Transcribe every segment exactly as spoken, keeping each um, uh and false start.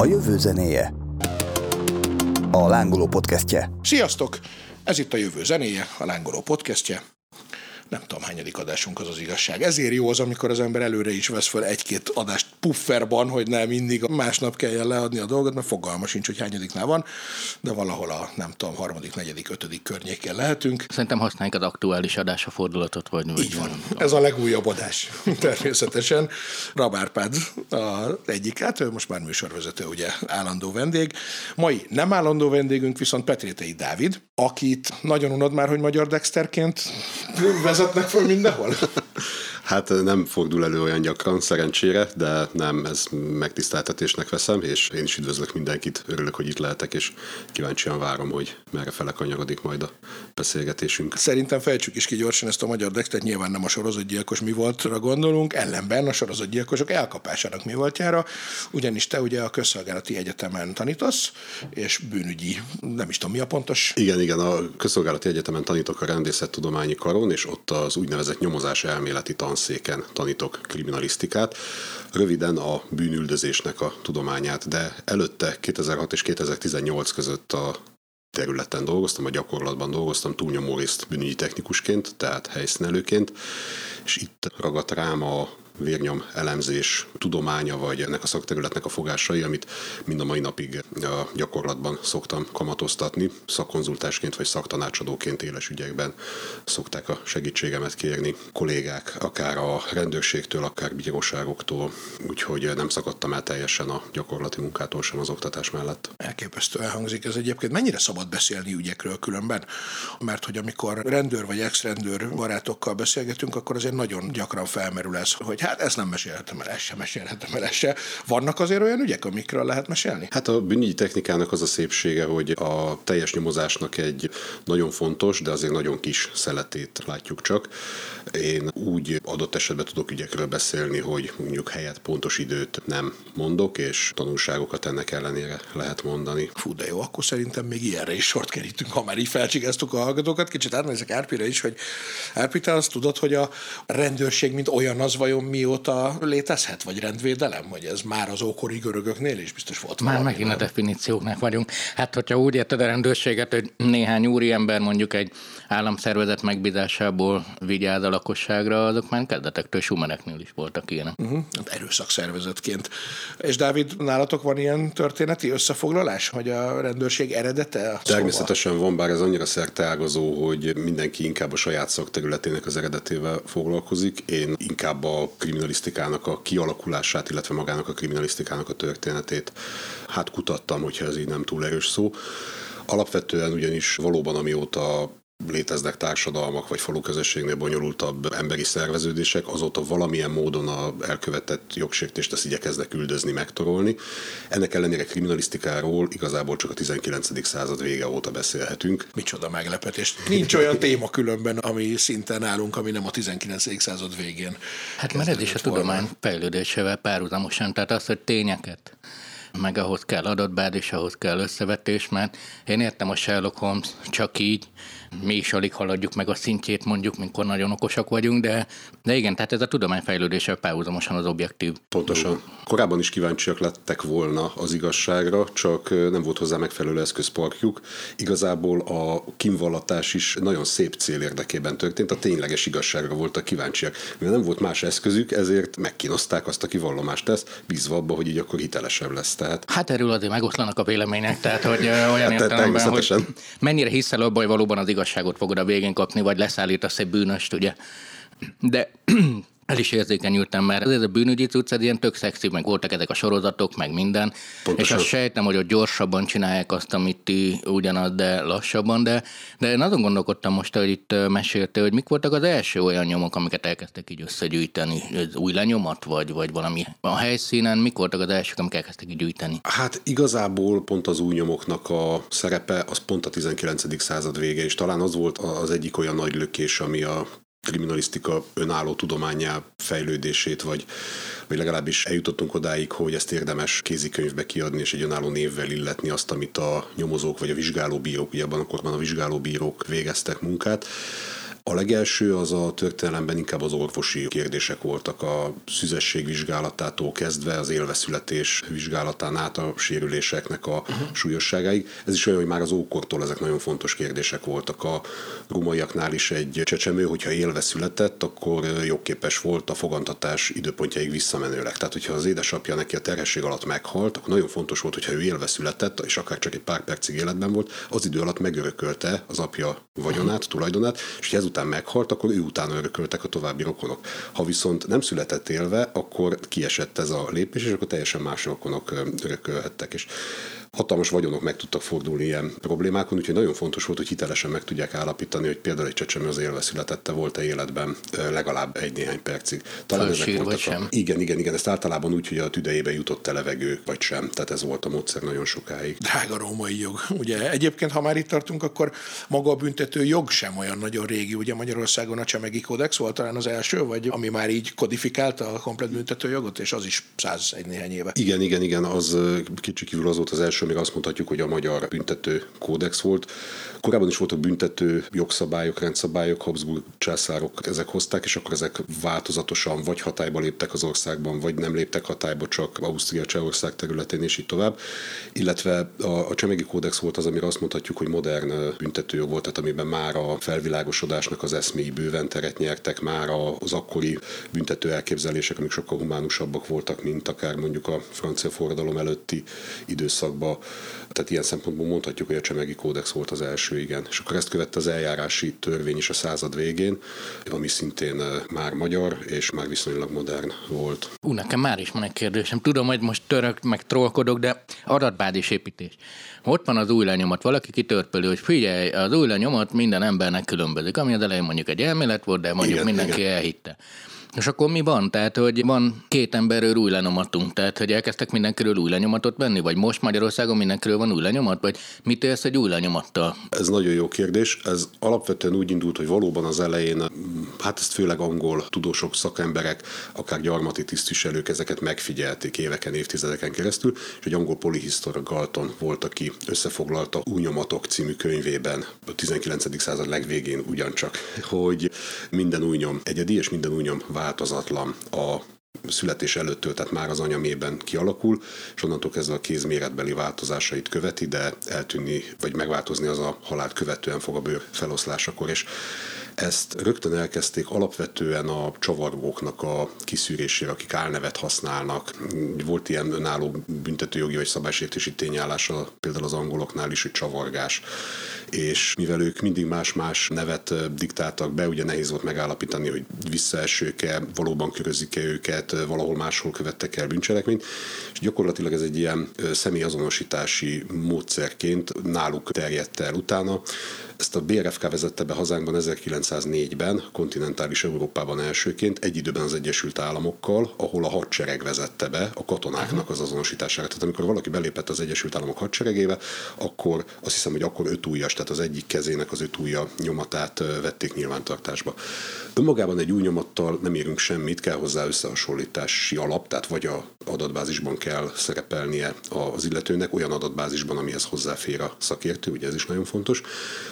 A jövő zenéje. A lángoló podcastje. Sziasztok! Ez itt a jövő zenéje, a lángoló podcastje. Nem tudom, hányadik adásunk, az az igazság. Ezért jó az, amikor az ember előre is vesz föl egy-két adást pufferban, hogy nem mindig másnap kelljen leadni a dolgot, mert fogalma sincs, hogy hányadiknál van, de valahol a, nem tudom, harmadik, negyedik, ötödik környéken lehetünk. Szerintem használjuk az aktuális adásra fordulatot, vagy nem. Így van. Ez a legújabb adás, természetesen. Rabárpád az egyik, hát ő most már műsorvezető, ugye állandó vendég. Mai nem állandó vendégünk viszont Petrétei Dávid, akit nagyon unod már, hogy magyar Dexterként vezetnek föl mindenhol? Hát nem fordul elő olyan gyakran, szerencsére, de nem, ez megtiszteltetésnek veszem, és én is üdvözlök mindenkit, örülök, hogy itt lehetek, és kíváncsian várom, hogy merre fele kanyarodik majd a beszélgetésünk. Szerintem fejtsük is ki gyorsan ezt a magyar dextet, nyilván nem a sorozatgyilkos mi voltra gondolunk, ellenben a sorozatgyilkosok elkapásának mi voltjára, ugyanis te ugye a Közszolgálati Egyetemen tanítasz, és bűnügyi, nem is tudom mi a pontos. Igen, igen, a Közszolgálati Egyetemen tanítok a rendészettudományi karon, és ott az úgynevezett nyomozás elméleti tanszéken tanítok kriminalisztikát, röviden a bűnüldözésnek a tudományát, de előtte kétezer-hat és kétezer-tizennyolc között a területen dolgoztam, a gyakorlatban dolgoztam túlnyomó részt bűnügyi technikusként, tehát helyszínelőként, és itt ragadt rám a vérnyom elemzés tudománya, vagy ennek a szakterületnek a fogásai, amit mind a mai napig a gyakorlatban szoktam kamatoztatni. Szakkonzultásként vagy szaktanácsadóként éles ügyekben szokták a segítségemet kérni kollégák, akár a rendőrségtől, akár bíróságoktól, úgyhogy nem szakadtam el teljesen a gyakorlati munkától sem az oktatás mellett. Elképesztően hangzik ez egyébként. Mennyire szabad beszélni ügyekről különben? Mert hogy amikor rendőr vagy ex-rendőr barátokkal beszélgetünk, akkor azért nagyon gyakran felmerül ez, hogy hát ezt nem mesélhetem el, ezt sem mesélhetem el, ezt se. Vannak azért olyan ügyek, amikről lehet mesélni? Hát a bűnügyi technikának az a szépsége, hogy a teljes nyomozásnak egy nagyon fontos, de azért nagyon kis szeletét látjuk csak. Én úgy adott esetben tudok ügyekről beszélni, hogy mondjuk helyet, pontos időt nem mondok, és tanulságokat ennek ellenére lehet mondani. Fú, de jó, akkor szerintem még ilyenre is sort kerítünk, ha már így felcsigáztuk a hallgatókat. Kicsit átnézek Árpira is, hogy Árpi, te azt tudod, hogy a rendőrség mint olyan az vajon mióta létezhet, vagy rendvédelem, vagy ez már az ókori görögöknél is biztos volt. Már valami, megint nem? A definícióknak vagyunk. Hát, hogyha úgy érted a rendőrséget, hogy néhány úriember mondjuk egy államszervezet megbízásából vigyáz a lakosságra, azok már kezdetektől Schumann-eknél is voltak ilyenek. Uh-huh. Hát erőszakszervezetként. És Dávid, nálatok van ilyen történeti összefoglalás, hogy a rendőrség eredete? Természetesen van, bár ez annyira szerteágazó, hogy mindenki inkább a saját szakterületének az eredetével foglalkozik. Én inkább a kriminalisztikának a kialakulását, illetve magának a kriminalisztikának a történetét. Hát kutattam, hogyha ez így nem túl erős szó. Alapvetően ugyanis valóban amióta léteznek társadalmak, vagy faluközösségnél bonyolultabb emberi szerveződések, azóta valamilyen módon a elkövetett jogsértést ezt igyekeznek üldözni, megtorolni. Ennek ellenére kriminalisztikáról igazából csak a tizenkilencedik század vége óta beszélhetünk. Micsoda meglepetés. Nincs olyan téma különben, ami szinten állunk, ami nem a tizenkilencedik század végén. Hát mert ez is a tudomány fejlődésével párhuzamosan, tehát az, hogy tényeket meg ahhoz kell adatbázis, ahhoz kell összevetés, mert én értem a Sherlock Holmes csak így, mi is alig haladjuk meg a szintjét mondjuk, mikor nagyon okosak vagyunk, de, de igen, tehát ez a tudományfejlődéssel párhuzamosan az objektív. Pontosan. Korábban is kíváncsiak lettek volna az igazságra, csak nem volt hozzá megfelelő eszközparkjuk. Igazából a kínvallatás is nagyon szép cél érdekében történt, a tényleges igazságra voltak kíváncsiak. Mivel nem volt más eszközük, ezért megkínozták azt, aki vallomást tesz, bízva abba, hogy így akkor hitelesebb lesz. Tehát... Hát erről azért megoszlanak a vélemények, tehát hogy olyan hát, értelemben, hogy mennyire hiszel abban, hogy valóban az igazságot fogod a végén kapni, vagy leszállítasz egy bűnöst, ugye. De el is érzékenyültem, mert ez a bűnügyi cucc, ez ilyen tök szexi, meg voltak ezek a sorozatok, meg minden. Pontosan. És azt sejtem, hogy ott gyorsabban csinálják azt, amit ti ugyanaz, de lassabban, de, de én azon gondolkodtam most, hogy itt meséltél, hogy mik voltak az első olyan nyomok, amiket elkezdtek így összegyűjteni. Ez új lenyomat, vagy, vagy valami a helyszínen, mik voltak az elsők, amik elkezdtek így gyűjteni? Hát igazából pont az új nyomoknak a szerepe, az pont a tizenkilencedik század vége, és talán az volt az egyik olyan nagy lökés, ami a kriminalisztika önálló tudományá fejlődését, vagy, vagy legalábbis eljutottunk odáig, hogy ezt érdemes kézikönyvbe kiadni, és egy önálló névvel illetni azt, amit a nyomozók, vagy a vizsgálóbírók, ugye abban a korban a vizsgálóbírók végeztek munkát. A legelső az a történelemben inkább az orvosi kérdések voltak, a szüzesség vizsgálatától kezdve az élveszületés vizsgálatán át a sérüléseknek a uh-huh. súlyosságáig. Ez is olyan, hogy már az ókortól ezek nagyon fontos kérdések voltak. A rómaiaknál is egy csecsemő, hogyha élve született, akkor jogképes volt a fogantatás időpontjáig visszamenőleg. Tehát, hogyha az édesapja neki a terhesség alatt meghalt, akkor nagyon fontos volt, hogyha ő élve született, és akár csak egy pár percig életben volt, az idő alatt megörökölte az apja vagyonát, tulajdonát, és ezután meghalt, akkor ő utána örököltek a további rokonok. Ha viszont nem született élve, akkor kiesett ez a lépés, és akkor teljesen más rokonok örökölhettek. És hatalmas vagyonok meg tudtak fordulni ilyen problémákon, úgyhogy nagyon fontos volt, hogy hitelesen meg tudják állapítani, hogy például egy csecsemő az élve születette, volt-e életben legalább egy-néhány percig. Talán ezek voltak vagy a... sem. Igen, igen, igen, ezt általában úgy, hogy a tüdejébe jutott-e levegő, vagy sem. Tehát ez volt a módszer nagyon sokáig. Drága római jog. Ugye egyébként, ha már itt tartunk, akkor maga a büntető jog sem olyan nagyon régi. Ugye Magyarországon a Csemegi Kódex volt talán az első, vagy ami már így kodifikálta a komplett büntető jogot, és az is száz-néhány éve. Igen, igen, igen, az kicsikívül az volt az első, még azt mondhatjuk, hogy a magyar büntető kódex volt. Korábban is voltak büntető jogszabályok, rendszabályok, Habsburg császárok ezek hozták, és akkor ezek változatosan vagy hatályba léptek az országban, vagy nem léptek hatályba, csak Ausztria, Csehország területén, és így tovább. Illetve a, a Csemegi Kódex volt az, amire azt mondhatjuk, hogy modern büntetőjog volt, tehát amiben már a felvilágosodásnak az eszméi bőven teret nyertek, már az akkori büntető elképzelések, amik sokkal humánusabbak voltak, mint akár mondjuk a francia forradalom előtti időszakban. Tehát ilyen szempontból mondhatjuk, hogy a Csemegi Kódex volt az első, igen. És akkor ezt követte az eljárási törvény is a század végén, ami szintén már magyar, és már viszonylag modern volt. Ú, nekem már is van egy kérdésem. Tudom, hogy most török, meg trollkodok, de adatbázis építés. Ott van az új lenyomat, valaki kitörpöli, hogy figyelj, az új lenyomat minden embernek különbözik, ami az elején mondjuk egy elmélet volt, de mondjuk igen, mindenki igen. elhitte. És akkor mi van? Tehát, hogy van két emberről új lenyomatunk, tehát, hogy elkezdtek mindenkiről új lenyomatot venni, vagy most Magyarországon mindenkiről van új lenyomat, vagy mit élsz egy új lenyomattal? Ez nagyon jó kérdés. Ez alapvetően úgy indult, hogy valóban az elején, hát ezt főleg angol tudósok, szakemberek, akár gyarmati tisztviselők ezeket megfigyelték éveken, évtizedeken keresztül, és egy angol polihisztor Galton volt, aki összefoglalta Új nyomatok című könyvében, a tizenkilencedik század legvégén ugyancsak, hogy minden új nyom egyedi, és minden új nyom változatlan a születés előttől, tehát már az anyamében kialakul, és onnantól kezdve a kézméretbeli változásait követi, de eltűnni vagy megváltozni az a halált követően fog a bőr feloszlásakor, és ezt rögtön elkezdték alapvetően a csavargóknak a kiszűrésére, akik álnevet használnak. Volt ilyen önálló büntetőjogi vagy szabálysértési tényállása például az angoloknál is, hogy csavargás. És mivel ők mindig más-más nevet diktáltak be, ugye nehéz volt megállapítani, hogy visszaesők-e, valóban körözik-e őket, valahol máshol követtek el bűncselekményt. És gyakorlatilag ez egy ilyen személyazonosítási módszerként náluk terjedt el utána. Ezt a bé er ef ká vezette be hazánkban ezerkilencszáznégyben, kontinentális Európában elsőként, egy időben az Egyesült Államokkal, ahol a hadsereg vezette be a katonáknak az azonosítására. Tehát amikor valaki belépett az Egyesült Államok hadseregébe, akkor azt hiszem, hogy akkor öt ujjas, tehát az egyik kezének az öt ujja nyomatát vették nyilvántartásba. Önmagában egy új nyomattal nem érünk semmit, kell hozzá összehasonlítási alap, tehát vagy a adatbázisban kell szerepelnie az illetőnek, olyan adatbázisban, amihez hozzáfér a szakértő, ugye ez is nagyon fontos,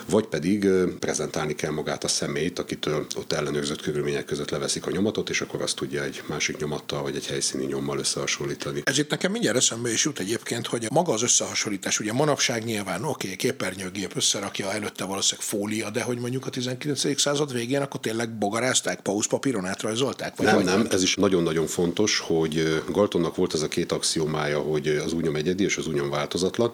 vagy pedig prezentálni kell magát a személyt, akitől ott ellenőrzött körülmények között leveszik a nyomatot, és akkor azt tudja egy másik nyomattal, vagy egy helyszíni nyommal összehasonlítani. Ez itt nekem mindjárt eszembe is jut egyébként, hogy maga az összehasonlítás, ugye manapság nyilván oké, okay, képernyőgép összerakja, előtte valószínűleg fólia, de hogy mondjuk a tizenkilencedik század végén, akkor tényleg bogarázták, pauszpapíron átrajzolták? Vagy nem, vagy nem, ez is nagyon-nagyon fontos, hogy Galtonnak volt ez a két axiomája, hogy az új nyom egyedi és az új nyom változatlan.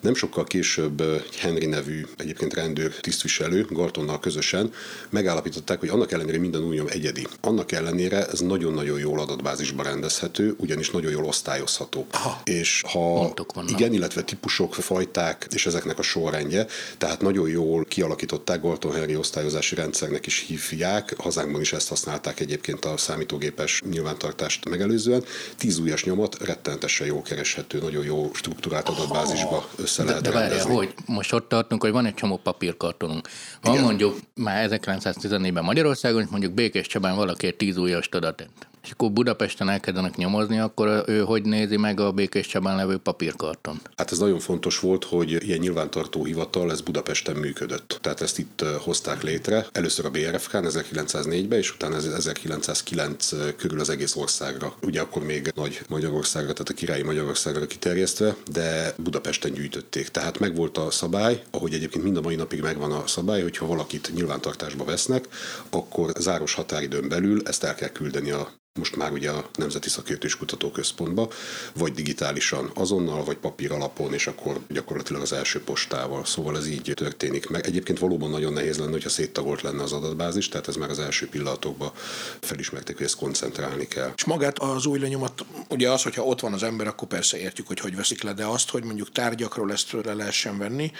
Nem sokkal később Henry nevű egyébként rendőr tisztviselő Galtonnal közösen megállapították, hogy annak ellenére minden új nyom egyedi. Annak ellenére ez nagyon-nagyon jól adatbázisba rendezhető, ugyanis nagyon jól osztályozható. Aha. És ha igen, illetve típusok, fajták és ezeknek a sorrendje, tehát nagyon jól kialakították, Galton-Henry osztályozási rendszernek is hívják, hazánkban is ezt használták egyébként a számítógépes nyilvántartást megelőzően. Tíz ujjas nyomat rettenetesen jól kereshető, nagyon jó struktúrált adatbázisba össze de, lehet de rendezni. De várjál, hogy most ott tartunk, hogy van egy csomó papírkartonunk. Van igen. Mondjuk már ezerkilencszáztizennégyben Magyarországon, mondjuk Békés Csabán valaki tíz ujjast adatett. és akkor Budapesten elkezdenek nyomozni, akkor ő hogy nézi meg a Békés Csabán levő papírkarton? Hát ez nagyon fontos volt, hogy ilyen nyilvántartó hivatal ez Budapesten működött. Tehát ezt itt hozták létre. Először a bé er ef kán ezerkilencszáznégyben, és utána ezerkilencszázkilenc körül az egész országra. Ugye akkor még nagy Magyarországra, tehát a királyi Magyarországra kiterjesztve, de Budapesten gyűjtötték. Tehát megvolt a szabály, ahogy egyébként mind a mai napig megvan a szabály, hogy ha valakit nyilvántartásba vesznek, akkor záros határidőn belül ezt el kell küldeni a most már ugye a Nemzeti Szakértői Kutatóközpontba, vagy digitálisan azonnal, vagy papír alapon, és akkor gyakorlatilag az első postával. Szóval ez így történik meg. Egyébként valóban nagyon nehéz lenne, hogyha széttagolt lenne az adatbázis, tehát ez már az első pillanatokban felismerték, hogy ezt koncentrálni kell. És magát az új lenyomat, ugye az, hogyha ott van az ember, akkor persze értjük, hogy hogy veszik le, de azt, hogy mondjuk tárgyakról ezt le lehessen venni,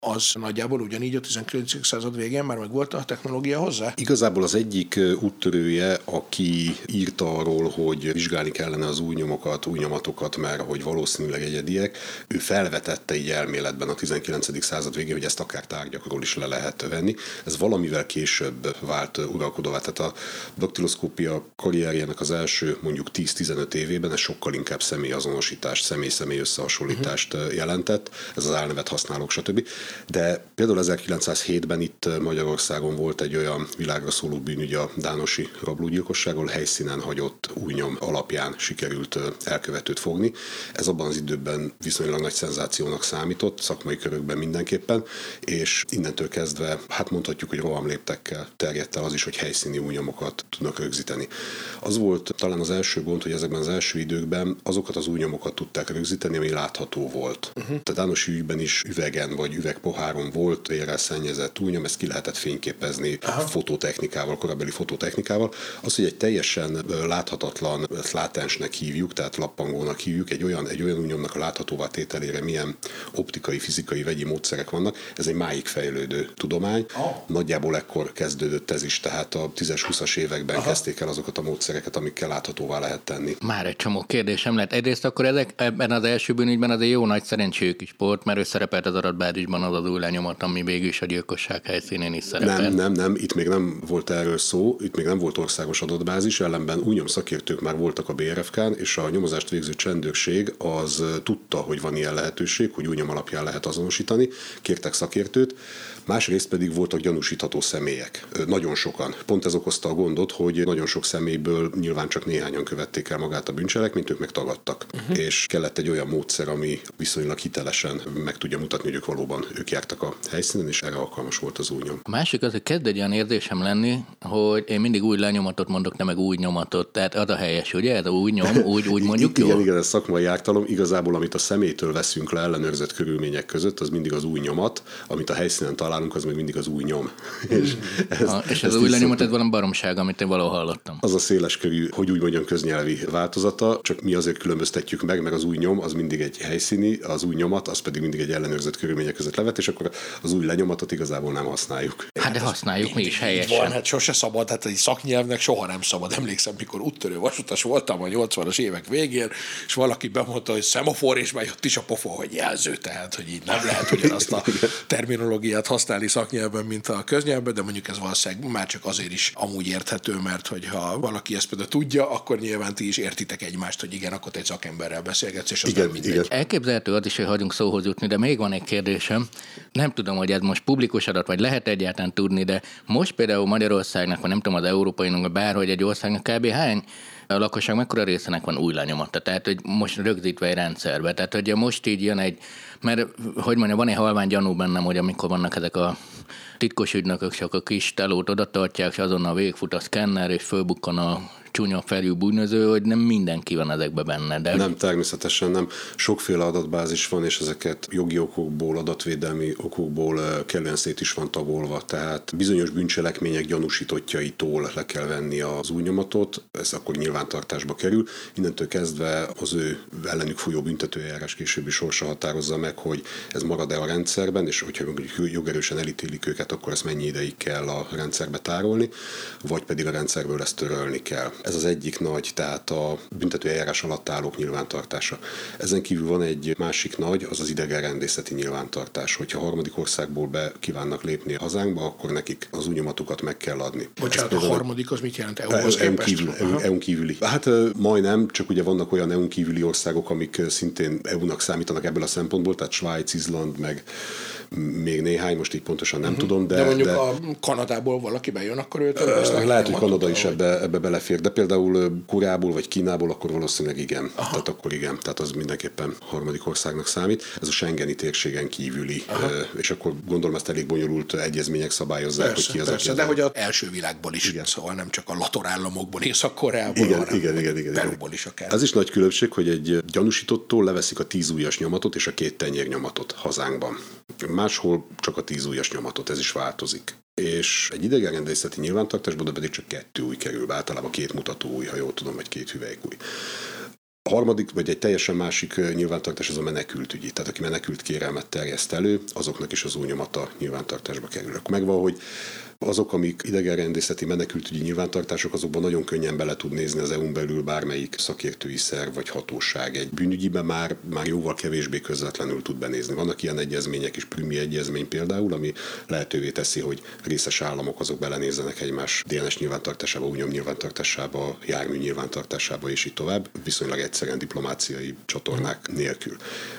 az nagyjából ugyanígy a tizenkilencedik század végén már meg volt a technológia hozzá. Igazából az egyik úttörője, aki írt arról, hogy vizsgálni kellene az új nyomokat, új nyomatokat, mert hogy valószínűleg egyediek, ő felvetette így elméletben a tizenkilencedik század végén, hogy ezt akár tárgyakról is le lehet venni. Ez valamivel később vált uralkodóvá, tehát a daktiloszkópia karrierjének az első mondjuk tíz-tizenöt évében ez sokkal inkább személyazonosítást, személy-személy összehasonlítást uh-huh. jelentett, ez az álnevet használók, stb. De például ezerkilencszázhétben itt Magyarországon volt egy olyan világra szóló bűnügy a dánosi rablógyilkosságról, helyszínen hagyott új nyom alapján sikerült elkövetőt fogni. Ez abban az időben viszonylag nagy szenzációnak számított, szakmai körökben mindenképpen, és innentől kezdve, hát mondhatjuk, hogy rohamléptekkel terjedt el az is, hogy helyszíni új nyomokat tudnak rögzíteni. Az volt talán az első gond, hogy ezekben az első időkben azokat az új nyomokat tudták rögzíteni, ami látható volt. Uh-huh. A Dánosi ügyben is üvegen vagy üvegpoháron volt vérrel szennyezett új nyom, ezt ki lehetett fényképezni uh-huh. fototechnikával, korabeli fototechnikával. Az, hogy egy teljesen láthatatlan, ezt látensnek hívjuk, tehát lappangónak hívjuk, egy olyan, egy olyan új nyomnak a láthatóvá tételére milyen optikai, fizikai, vegyi módszerek vannak, ez egy máig fejlődő tudomány. Oh. Nagyjából ekkor kezdődött ez is, tehát a tízes-huszas években Aha. kezdték el azokat a módszereket, amikkel láthatóvá lehet tenni. Már egy csomó kérdésem lett. Egyrészt akkor ezek, ebben az első bűnügyben azért jó nagy szerencséjük is volt, mert ő szerepelt az adatbázisban az az új lenyomat, ami végül is a gyilkosság helyszínén is szerepelt. Nem, nem, nem, itt még nem volt erről szó, itt még nem volt országos adatbázis, ellenben új nyomszakértők már voltak a bé er ef kán, és a nyomozást végző csendőrség az tudta, hogy van ilyen lehetőség, hogy új nyom alapján lehet azonosítani, kértek szakértőt, másrészt pedig voltak gyanúsítható személyek. Nagyon sokan. Pont ez okozta a gondot, hogy nagyon sok személyből nyilván csak néhányan követték el magát a bűncselekményt, ők meg tagadtak. Uh-huh. És kellett egy olyan módszer, ami viszonylag hitelesen meg tudja mutatni, hogy ők valóban ők jártak a helyszínen, és erre alkalmas volt az új nyom. A másik az, hogy kezd egy olyan érzésem lenni, hogy én mindig új lenyomatot mondok, nem meg új nyom. Tehát az a helyes, ugye? Ez úgy nyom, úgy, úgy mondjuk jó. Igen, igen, ez szakmai ártalom. Igazából, amit a személytől veszünk le ellenőrzött körülmények között, az mindig az új nyomat, amit a helyszínen találunk, az még mindig az új nyom. és ez, ha, és ez az új lenyomat, ez valami baromság, amit én valahol hallottam. Az a széleskörű, hogy úgy mondjam, köznyelvi változata, csak mi azért különböztetjük meg, mert az új nyom az mindig egy helyszíni, az új nyomat, az pedig mindig egy ellenőrzött körülmények között levet, és akkor az új lenyomatot igazából nem használjuk. Hát de használjuk mi is helyesen. Van, hát sose szabad, hát egy szaknyelvnek soha nem szabad emlékezni. Amikor úttörő vasutas voltam a nyolcvanas évek végén, és valaki bemondta, hogy szemafor, és már jött is a pofa, hogy jelző, tehát, hogy így nem lehet ugyanazt a terminológiát használni szaknyelben, mint a köznyelben, de mondjuk ez valószínűleg már csak azért is amúgy érthető, mert hogyha valaki ezt például tudja, akkor nyilván ti is értitek egymást, hogy igen, akkor te egy szakemberrel beszélgetsz, és az igen, nem mindegy. Igen. Elképzelhető az is, hogy hagyunk szóhoz jutni, de még van egy kérdésem. Nem tudom, hogy ez most publikus adat, vagy lehet egyáltalán tudni, de most például Magyarországnak, vagy nem tudom, az európai, bárhogy egy országnak kb. Hány a lakosság mekkora részének van új lenyomata? Tehát, hogy most rögzítve egy rendszerbe. Tehát, hogy most így jön egy, mert hogy mondja, van egy halvány gyanú bennem, hogy amikor vannak ezek a titkos ügynökök, csak a kis telót oda tartják, és azonnal végfut a szkenner, és fölbukkan a csúnya felül bűnöző, hogy nem mindenki van ezekben benne. De nem, természetesen nem. Sokféle adatbázis van, és ezeket jogi okokból, adatvédelmi okokból kellően szét is van tagolva. Tehát bizonyos bűncselekmények gyanúsítottjaitól le kell venni az új nyomatot, ez akkor nyilvántartásba kerül. Innentől kezdve az ő ellenük folyó büntetőeljárás későbbi sorsa határozza meg, hogy ez marad-e a rendszerben, és hogyha jogerősen elítélik őket, hát akkor ezt mennyi ideig kell a rendszerbe tárolni, vagy pedig a rendszerből ezt törölni kell. Ez az egyik nagy, tehát a büntető eljárás alatt állók nyilvántartása. Ezen kívül van egy másik nagy, az az idegenrendészeti nyilvántartás. Hogyha harmadik országból be kívánnak lépni a hazánkba, akkor nekik az újnyomatukat meg kell adni. Bocsánat, a harmadik az mit jelent? é u-hoz képest? é u-n kívüli. Hát majdnem, csak ugye vannak olyan é u-n kívüli országok, amik szintén é u-nak számítanak ebből a szempontból, tehát Svájc, Izland, meg még néhány, most így pontosan nem uh-huh. tudom. De, de mondjuk de... a Kanadából valaki bejön, akkor őt... Uh, lehet, hogy Kanada is ebbe, ebbe belefér, de például Koreából vagy Kínából akkor valószínűleg igen. Aha. Tehát akkor igen, tehát az mindenképpen harmadik országnak számít. Ez a Schengeni térségen kívüli, Aha. és akkor gondolom ezt elég bonyolult egyezmények szabályozzák, persze, hogy ki az persze, aki... De hogy az első világból is, igen. Szóval nem csak a lator államokból, Észak-Koreából, igen, hanem igen, igen, igen, Perúból is akár. Ez is nagy különbség, hogy egy gyanúsítottól leveszik a tíz ujjas nyomatot és a két tenyér nyomatot hazánkban. Máshol csak a tíz ujjas nyomatot, ez is változik. És egy idegenrendészeti nyilvántartásban, de pedig csak kettő új kerül be, általában két mutató új, ha jól tudom, vagy két hüvelykúj. A harmadik, vagy egy teljesen másik nyilvántartás az a menekültügyi. Tehát aki menekült kérelmet terjeszt elő, azoknak is az új nyomata nyilvántartásba kerül. Akkor megvan, hogy azok, amik idegenrendészeti menekültügyi nyilvántartások, azokban nagyon könnyen bele tud nézni az é u-n belül bármelyik szakértői szerv vagy hatóság. Egy bűnügyiben már, már jóval kevésbé közvetlenül tud benézni. Vannak ilyen egyezmények is, Prümi egyezmény például, ami lehetővé teszi, hogy részes államok azok belenézzenek egymás dé en es nyilvántartásába, újnyom nyilvántartásába, jármű nyilvántartásába és így tovább, viszonylag egyszerűen diplomáciai csatornák nélkül.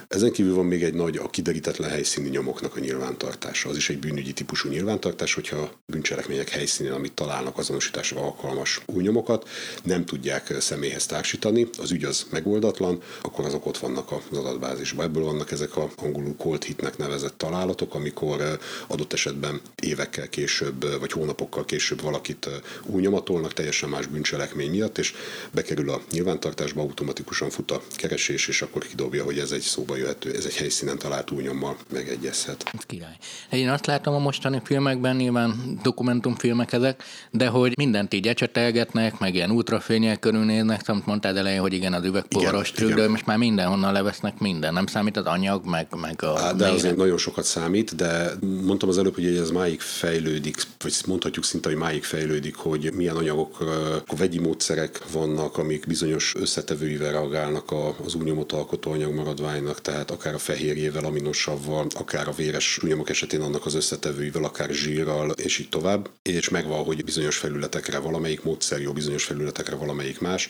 Ezen kívül van még egy nagy, a kiderítetlen helyszíni nyomoknak a nyilvántartása. Az is egy bűnügyi típusú nyilvántartás, hogyha bűncselekmények helyszínén, amit találnak azonosításra alkalmas új nyomokat, nem tudják személyhez társítani, az ügy az megoldatlan, akkor azok ott vannak az adatbázisban. Ebből vannak ezek a angolul cold hitnek nevezett találatok, amikor adott esetben évekkel később, vagy hónapokkal később valakit új nyomatolnak teljesen más bűncselekmény miatt, és bekerül a nyilvántartásba, automatikusan fut a keresés, és akkor kidobja, hogy ez egy szóba jöhető, ez egy helyszínen talált új nyommal megegyezhet. Király. Én azt látom a mostani filmekben, nyilván dokumentumfilmek ezek, de hogy mindent így ecsetelgetnek, meg ilyen ultrafényel körülnéznek, szóval mondtad elején, hogy igen, az üvegpoharos tükröm, most már mindenhonnan levesznek minden, nem számít az anyag, meg, meg a... Hát, de méret. Azért nagyon sokat számít, de mondtam az előbb, hogy ez máig fejlődik, vagy mondhatjuk szinte, hogy máig fejlődik, hogy milyen anyagok, akkor vegyi módszerek vannak, amik bizonyos összetevőivel reagálnak az új nyomot alkotó anyag maradványnak, tehát akár a fehérjével, aminosavval, akár a véres új nyomok esetén annak az összetevőivel, akár zsírral, és így tovább, és megvan, hogy bizonyos felületekre valamelyik módszer jó, bizonyos felületekre valamelyik más.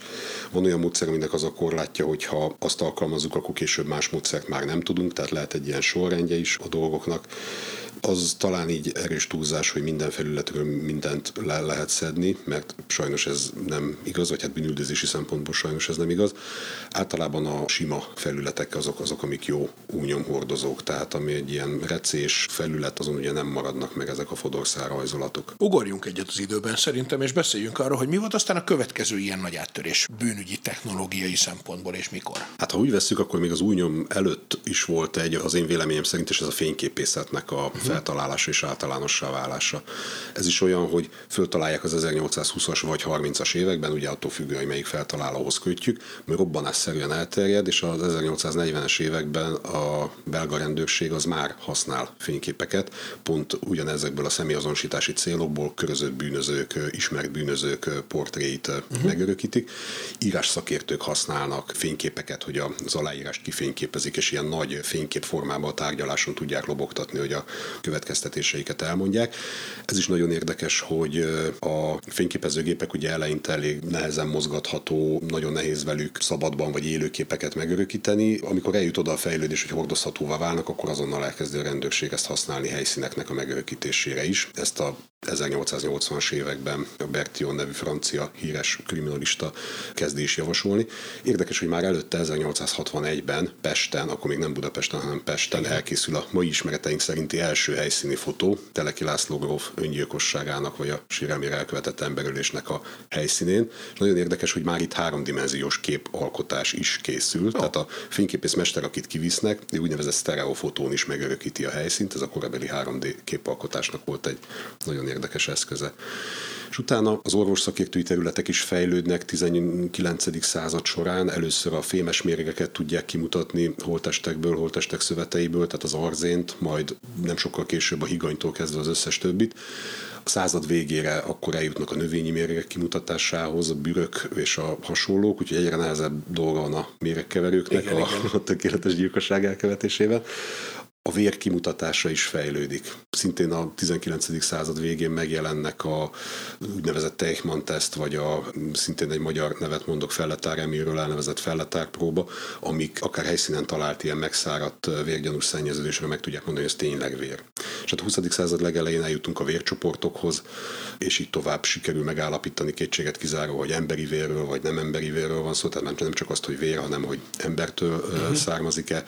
Van olyan módszer, aminek az a korlátja, hogy ha azt alkalmazzuk, akkor később más módszert már nem tudunk, tehát lehet egy ilyen sorrendje is a dolgoknak. Az talán így erős túlzás, hogy minden felületről mindent le lehet szedni, mert sajnos ez nem igaz, vagy hát bűnüldözési szempontból sajnos ez nem igaz. Általában a sima felületek azok, azok amik jó újnyomhordozók, tehát ami egy ilyen recés felület, azon ugye nem maradnak meg ezek a fodorszál rajzolatok. Ugorjunk egyet az időben szerintem, és beszéljünk arról, hogy mi volt aztán a következő ilyen nagy áttörés bűnügyi technológiai szempontból, és mikor. Hát ha úgy vesszük, akkor még az újnyom előtt is volt egy, az én véleményem szerint is ez a fényképészetnek a feltalálása és általánossá válása. Ez is olyan, hogy föltalálják az ezernyolcszázhúszas vagy harmincas években, ugye attól függően, hogy melyik feltalálóhoz kötjük, mert robbanásszerűen elterjed, és az ezernyolcszáznegyvenes években a belga rendőrség az már használ fényképeket, pont ugyanezekből a személyazonosítási célokból körözött bűnözők, ismert bűnözők portréit uh-huh. megörökítik. Írásszakértők használnak fényképeket, hogy az aláírást kifényképezik, és ilyen nagy fényképformában a tárgyaláson tudják lobogtatni, hogy a következtetéseiket elmondják. Ez is nagyon érdekes, hogy a fényképezőgépek ugye eleinte elég nehezen mozgatható, nagyon nehéz velük szabadban vagy élőképeket megörökíteni. Amikor eljut oda a fejlődés, hogy hordozhatóvá válnak, akkor azonnal elkezdi a rendőrség ezt használni helyszíneknek a megörökítésére is. Ezt a ezernyolcszáznyolcvanas években a Bertillon nevű francia híres kriminalista kezdi is javasolni. Érdekes, hogy már előtte ezernyolcszázhatvanegyben Pesten, akkor még nem Budapesten, hanem Pesten elkészül a mai ismereteink szerinti első helyszíni fotó, Teleki László gróf öngyilkosságának vagy a sérelmére elkövetett emberölésnek a helyszínén. Nagyon érdekes, hogy már itt háromdimenziós képalkotás is készül, oh. tehát a fényképészmester, akit kivisznek, egy úgynevezett sztereofotón is megörökíti a helyszínt, ez a korabeli három dé képalkotásnak volt egy nagyon érdekes eszköze. És utána az orvosszakértői területek is fejlődnek tizenkilencedik század során. Először a fémes mérgeket tudják kimutatni holttestekből, holttestek szöveteiből, tehát az arzént, majd nem sokkal később a higanytól kezdve az összes többit. A század végére akkor eljutnak a növényi mérgek kimutatásához, a bürök és a hasonlók, úgyhogy egyre nehezebb dolga van a méregkeverőknek igen, a, igen. a tökéletes gyilkosság elkövetésével. A vér kimutatása is fejlődik. Szintén a tizenkilencedik század végén megjelennek a úgynevezett Teichmann-teszt, vagy a szintén egy magyar nevet mondok, felletár Emilről elnevezett felletárpróba, amik akár helyszínen talált ilyen megszáradt vérgyanús szennyeződésre meg tudják mondani, hogy ez tényleg vér. És hát a huszadik század legelején eljutunk a vércsoportokhoz, és így tovább sikerül megállapítani kétséget kizáró, hogy emberi vérről, vagy nem emberi vérről van szó, tehát nem csak azt, hogy vér, hanem hogy embertől uh-huh. származik-e.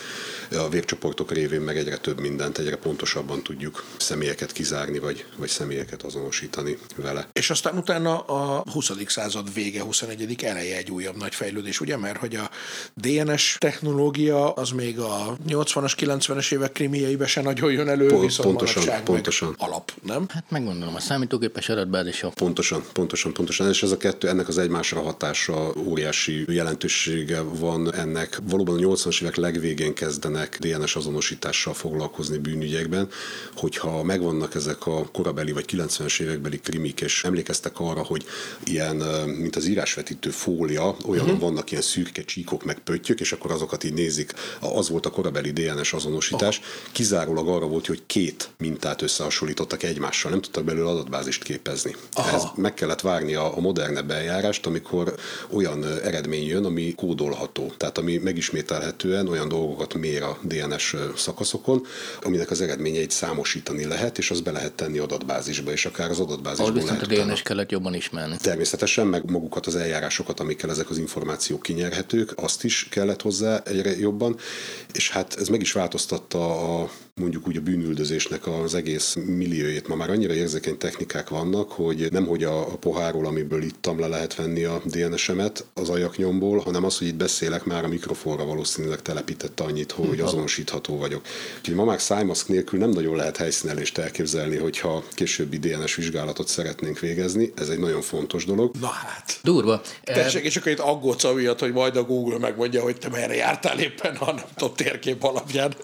A vércsoportok révén meg egyre több mindent, egyre pontosabban tudjuk személyeket kizárni, vagy, vagy személyeket azonosítani vele. És aztán utána a huszadik század vége, huszonegyedik eleje egy újabb nagy fejlődés, ugye? Mert hogy a dé en es technológia az még a nyolcvanas, kilencvenes évek krimieibe se nagyon jön elő, Pont, viszont pontosan, pontosan. Alap, nem? Hát megmondom, a számítógépes adatbázisok. Pontosan, pontosan, pontosan. És ez a kettő, ennek az egymásra hatása óriási jelentősége van ennek. Valóban a nyolcvanas évek legvégén kezdenek dé en es azonosítással foglalkozni bűnügyekben, hogyha megvannak ezek a korabeli vagy kilencvenes évekbeli krimik, és emlékeztek arra, hogy ilyen, mint az írásvetítő fólia, olyan uh-huh. vannak ilyen szürke csíkok, meg pöttyök, és akkor azokat így nézik. Az volt a korabeli dé en es azonosítás. Aha. Kizárólag arra volt, hogy két mintát összehasonlítottak egymással, nem tudtak belőle adatbázist képezni. Aha. Ez meg kellett várni a, a modernebb eljárást, amikor olyan eredmény jön, ami kódolható, tehát ami megismételhetően olyan dolgokat mér a dé en es szakaszokon, aminek az eredményeit számosítani lehet, és az be lehet tenni adatbázisba, és akár az adatbázisból lehet utána. Viszont a dé en es kellett jobban ismerni. Természetesen, meg magukat az eljárásokat, amikkel ezek az információk kinyerhetők, azt is kellett hozzá egyre jobban, és hát ez meg is változtatta a mondjuk úgy a bűnüldözésnek az egész milliójét. Ma már annyira érzékeny technikák vannak, hogy nemhogy a pohárról, amiből ittam, le lehet venni a dé en esemet az ajaknyomból, hanem az, hogy itt beszélek, már a mikrofonra valószínűleg telepített annyit, hogy azonosítható vagyok. Úgyhogy ma már szájmaszk nélkül nem nagyon lehet helyszínelést elképzelni, hogyha későbbi dé en es vizsgálatot szeretnénk végezni. Ez egy nagyon fontos dolog. Na hát. Durva. Tessék, és akkor itt aggódsz amiatt, hogy majd a Google megmondja, hogy te merre jártál éppen, ha nem tudom, térkép alapján.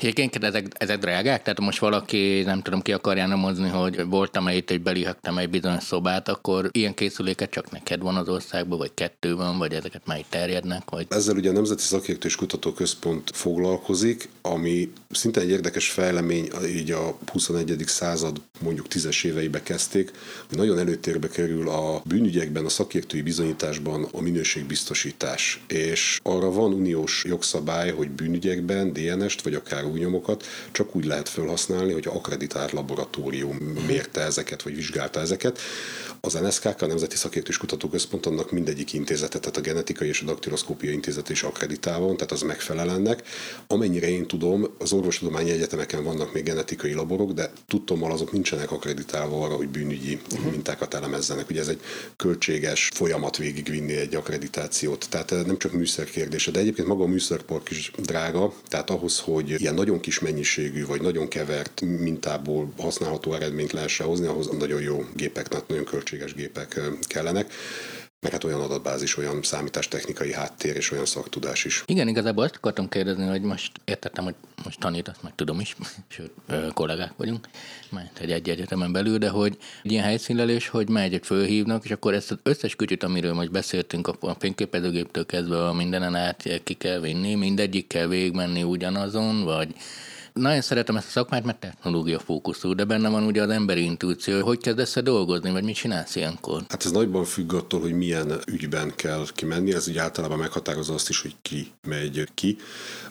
Egyébként ezek, ezek drágák? Tehát most valaki, nem tudom, ki akarja nemozni, hogy voltam-e itt, hogy belihagtam egy bizonyos szobát, akkor ilyen készüléket csak neked van az országban, vagy kettő van, vagy ezeket már itt terjednek? Vagy... Ezzel ugye a Nemzeti Szakértői Kutatóközpont foglalkozik, ami szinte egy érdekes fejlemény, így a huszonegyedik század mondjuk tízes éveibe kezdték, hogy nagyon előtérbe kerül a bűnügyekben, a szakértői bizonyításban a minőségbiztosítás. És arra van uniós jogszabály, hogy bűnügyekben dé en est, vagy akár új nyomokat csak úgy lehet felhasználni, hogy akreditált laboratórium mérte ezeket, vagy vizsgálta ezeket. Az en es ká ká, a Nemzeti Szakértői Kutatóközpont, annak mindegyik intézete, tehát a genetikai és a daktiloszkópiai intézet is akreditálva van, tehát az megfelel ennek. Amennyire én tudom, az orvostudományi egyetemeken vannak még genetikai laborok, de tudtommal azok nincsenek akreditálva arra, hogy bűnügyi uh-huh. mintákat elemezzenek. Ugye ez egy költséges folyamat végigvinni egy akkreditációt. Tehát nem csak műszer kérdése, de egyébként maga a műszerpark is drága, tehát ahhoz, hogy ilyen nagyon kis mennyiségű, vagy nagyon kevert mintából használható eredményt lehessen hozni, ahhoz nagyon jó gépek, tehát nagyon költséges gépek kellenek. Meg hát olyan adatbázis, olyan számítástechnikai háttér és olyan szaktudás is. Igen, igazából azt akartam kérdezni, hogy most értettem, hogy most tanítasz, meg tudom is, sőt, kollégák vagyunk, mert egy egyetemen belül, de hogy ilyen helyszínlelés, hogy megy, egy fölhívnak, és akkor ezt az összes kütyüt, amiről most beszéltünk, a fényképezőgéptől kezdve a mindenen át ki kell vinni, mindegyikkel végigmenni ugyanazon, vagy... Nagyon szeretem ezt a szakmát, mert technológia fókuszú, de benne van ugye az emberi intuíció, hogy kezdesz el dolgozni, vagy mit csinálsz ilyenkor? Hát ez nagyban függ attól, hogy milyen ügyben kell kimenni, ez ugye általában meghatározza azt is, hogy ki megy ki.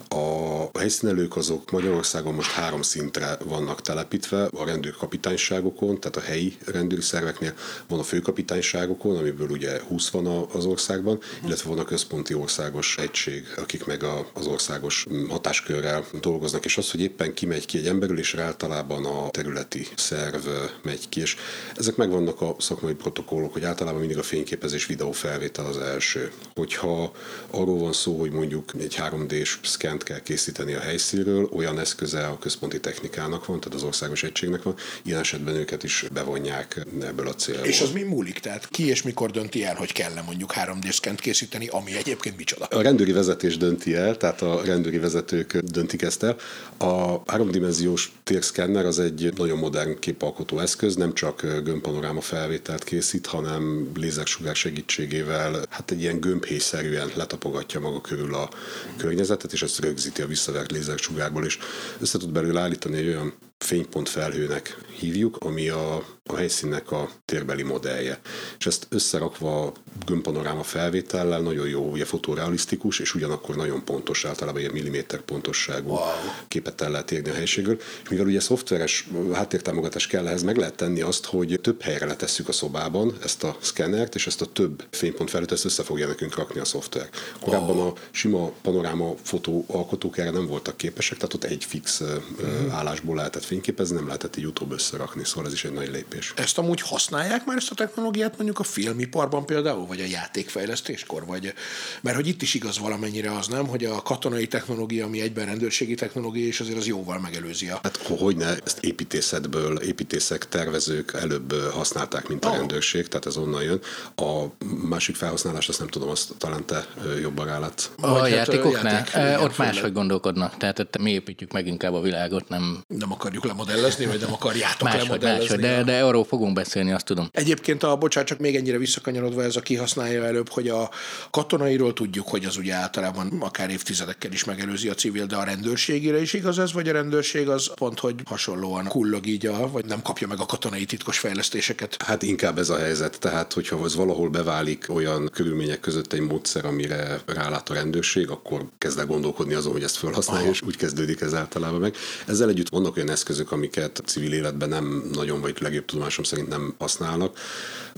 A helyszínelők azok Magyarországon most három szintre vannak telepítve, a rendőrkapitányságokon, tehát a helyi rendőri szerveknél, van a főkapitányságokon, amiből ugye húsz van az országban, illetve van a központi országos egység, akik meg az országos hatáskörrel dolgoznak, és az, hogy éppen kimegy ki egy emberül, és általában a területi szerv megy ki, és ezek megvannak a szakmai protokollok, hogy általában mindig a fényképezés videófelvétel az első. Hogyha arról van szó, hogy mondjuk egy három dés szkent kell készíteni a helyszínről, olyan eszköze a központi technikának van, tehát az országos egységnek van, ilyen esetben őket is bevonják ebből a célból. És az mi múlik? Tehát ki és mikor dönti el, hogy kell mondjuk három dés szkent készíteni, ami egyébként micsoda? A rendőri vezetés dönti el, tehát a rendőri vezetők döntik ezt el. A háromdimenziós térszkenner az egy nagyon modern képalkotó eszköz, nem csak gömbpanoráma felvételt készít, hanem lézersugár segítségével, hát egy ilyen gömbhéjszerűen letapogatja maga körül a környezetet, és ezt rögzíti a visszavert lézersugárból, és össze tud belőle állítani egy olyan fénypontfelhőnek hívjuk, ami a, a helyszínnek a térbeli modellje. És ezt összerakva gömbpanoráma felvétellel nagyon jó, ugye fotorealisztikus, és ugyanakkor nagyon pontos, általában ilyen milliméter pontosságú wow. képet el lehet érni a helyiségről. És mivel ugye szoftveres háttértámogatás kell ehhez, meg lehet tenni azt, hogy több helyre letesszük a szobában ezt a szkennert, és ezt a több fénypontfelhőt ezt össze fogja nekünk rakni a szoftver. Korábban wow. a sima panoráma fotó alkotók erre nem voltak képesek, tehát ott egy fix mm. állásból lehetett fényképezni, nem lehetett így utóbb összerakni, szóval ez is egy nagy lépés. Ezt amúgy használják már ezt a technológiát mondjuk a filmiparban például, vagy a játékfejlesztéskor, vagy, mert hogy itt is igaz valamennyire az, nem, hogy a katonai technológia, ami egyben rendőrségi technológia, és azért az jóval megelőzi a... Hát hogyne, ezt építészetből, építészek, tervezők előbb használták, mint a oh. rendőrség, tehát ez onnan jön. A másik felhasználás, azt nem tudom, azt talán te jobban rálátsz. A, a játékoknál, játék, játék, ott máshogy gondolkodnak, tehát mi építjük meg inkább a világot, nem... nem akarjuk lemodellezni, vagy nem akarjátok máshogy, lemodellezni. Máshogy, de, de arról fogunk beszélni, azt tudom. Egyébként, a, bocsánat, csak még ennyire visszakanyarodva ez a kihasználja előbb, hogy a katonairól tudjuk, hogy az ugye általában akár évtizedekkel is megelőzi a civil, de a rendőrségére is igaz ez, vagy a rendőrség az pont, hogy hasonlóan kullog így, a, vagy nem kapja meg a katonai titkos fejlesztéseket? Hát inkább ez a helyzet, tehát hogyha az valahol beválik olyan körülmények között egy módszer, amire rálát a rendőrség, akkor kezd el gondolkodni azon, hogy ezt felhasználja, és úgy kezdődik ez általában meg. Ezzel együtt vannak olyan eszközök, amiket civil életben nem nagyon, vagy legjobb tudomásom szerint nem használnak.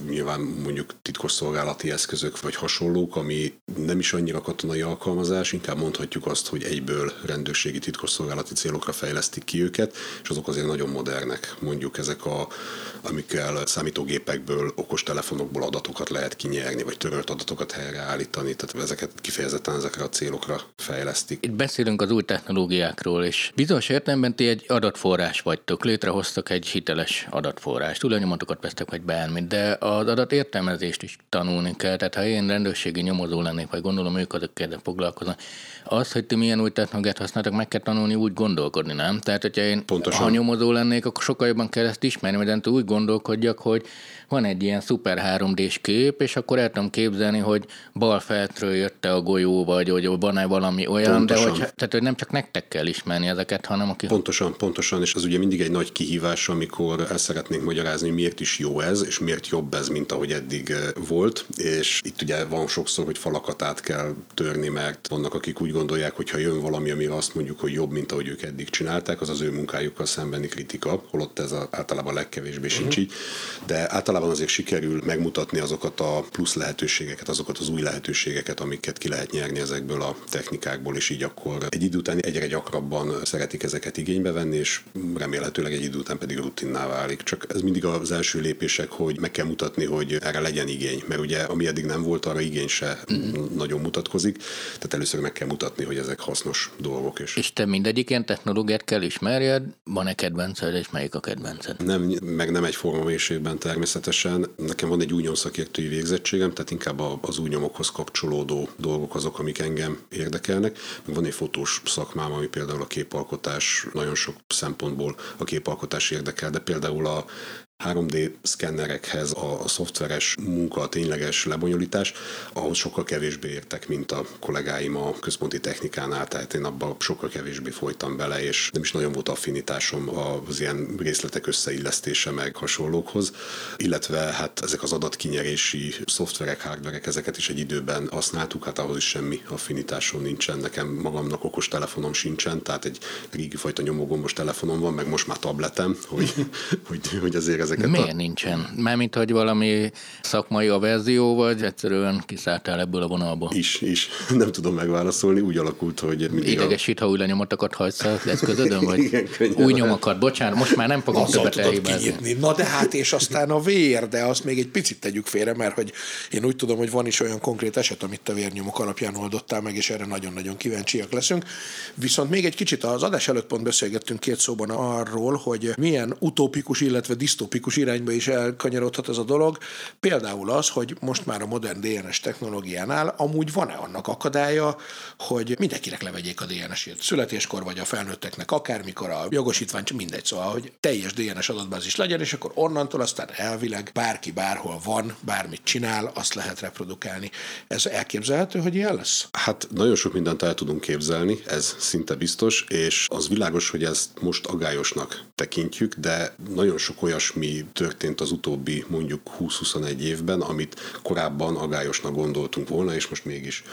Nyilván mondjuk titkosszolgálati eszközök, vagy hasonlók, ami nem is annyira katonai alkalmazás, inkább mondhatjuk azt, hogy egyből rendőrségi titkosszolgálati célokra fejlesztik ki őket, és azok azért nagyon modernek. Mondjuk ezek, a, amikkel számítógépekből, okostelefonokból adatokat lehet kinyerni, vagy törölt adatokat helyreállítani, tehát ezeket kifejezetten ezekre a célokra fejlesztik. Itt beszélünk az új technológiákról, és bizonyos értelemben ti egy adatforrás vagytok. Létrehoztak egy hiteles adatforrást. Tulajdonnyomotokat vesztek, vagy bármit, de az adatértelmezést is tanulni kell. Tehát ha én rendőrségi nyomozó lennék, vagy gondolom ők azok ezzel foglalkoznak. Az, hogy ti milyen új technológiát használtak, meg kell tanulni úgy gondolkodni, nem? Tehát, hogyha én pontosan. Ha nyomozó lennék, akkor sokkal jobban kell ezt ismerni, mert úgy gondolkodjak, hogy van egy ilyen szuper három dés kép, és akkor el tudom képzelni, hogy bal feltről jött-e a golyó, vagy hogy van-e valami olyan, pontosan. De hogy, tehát, hogy nem csak nektek kell ismerni ezeket, hanem aki... Pontosan, pontosan. És az ugye mindig egy nagy kihívás, amikor el szeretnénk magyarázni, miért is jó ez, és miért jobb ez, mint ahogy eddig volt. És itt ugye van sokszor, hogy falakat át kell törni, mert vannak, akik úgy gondolják, hogy ha jön valami, amire azt mondjuk, hogy jobb, mint ahogy ők eddig csinálták, az az ő munkájukkal szembeni kritika, holott ez általában legkevésbé uh-huh. sincs így. De általában azért sikerül megmutatni azokat a plusz lehetőségeket, azokat az új lehetőségeket, amiket ki lehet nyerni ezekből a technikákból, és így akkor egy idő után egyre gyakrabban szeretik ezeket igénybe venni, és remélhetőleg egy idő után pedig rutinná válik. Csak ez mindig az első lépések, hogy meg kell mutatni, hogy erre legyen igény, mert ugye ami eddig nem volt, arra igény se mm-hmm. nagyon mutatkozik, tehát először meg kell mutatni, hogy ezek hasznos dolgok. És, és te mindegyik ilyen technológiát kell ismerjed, van-e kedvenced, és melyik a kedvenced? Nem, meg nem egyforma mélységben természetesen. Nekem van egy újnyomszakértői végzettségem, tehát inkább az újnyomokhoz kapcsolódó dolgok azok, amik engem érdekelnek. Van egy fotós szakmám, ami például a képalkotás nagyon sok szempontból a képalkotás érdekel, de például a három dé szkennerekhez a, a szoftveres munka, a tényleges lebonyolítás, ahhoz sokkal kevésbé értek, mint a kollégáim a központi technikánál, tehát én abban sokkal kevésbé folytam bele, és nem is nagyon volt affinitásom az ilyen részletek összeillesztése meg hasonlókhoz, illetve hát ezek az adatkinyerési szoftverek, hardverek, ezeket is egy időben használtuk, hát ahhoz is semmi affinitásom nincsen, nekem magamnak okos telefonom sincsen, tehát egy régi fajta nyomogombos telefonom van, meg most már tabletem, hogy, hogy, hogy azért ez ezeket. Miért a... nincsen? Mármint, hogy valami szakmai averzió, vagy egyszerűen kiszálltál ebből a vonalból? Is, is. Nem tudom megválaszolni, úgy alakult, hogy mindig... Idegesít, ha új lenyomatokat hagysz az eszközödön, vagy igen, új nyomokat. Bocsánat, most már nem fogom többet elhibázni. Na de hát, és aztán a vér, de azt még egy picit tegyük félre, mert hogy én úgy tudom, hogy van is olyan konkrét eset, amit a vérnyomok alapján oldottál meg, és erre nagyon-nagyon kíváncsiak leszünk. Viszont még egy kicsit az adás előtt pont beszélgettünk két szóban arról, hogy milyen utópikus, illetve disztópikus irányba is elkanyarodhat ez a dolog. Például az, hogy most már a modern dé en es technológiánál amúgy van-e annak akadálya, hogy mindenkinek levegyék a dé en esét. Születéskor vagy a felnőtteknek, akármikor a jogosítvány, mindegy, szóval, hogy teljes dé en es adatbázis legyen, és akkor onnantól aztán elvileg bárki bárhol van, bármit csinál, azt lehet reprodukálni. Ez elképzelhető, hogy ilyen lesz? Hát nagyon sok mindent el tudunk képzelni, ez szinte biztos, és az világos, hogy ezt most agályosnak tekintjük, de nagyon sok olyasmi történt az utóbbi mondjuk húsz-huszonegy évben, amit korábban agályosnak gondoltunk volna, és most mégis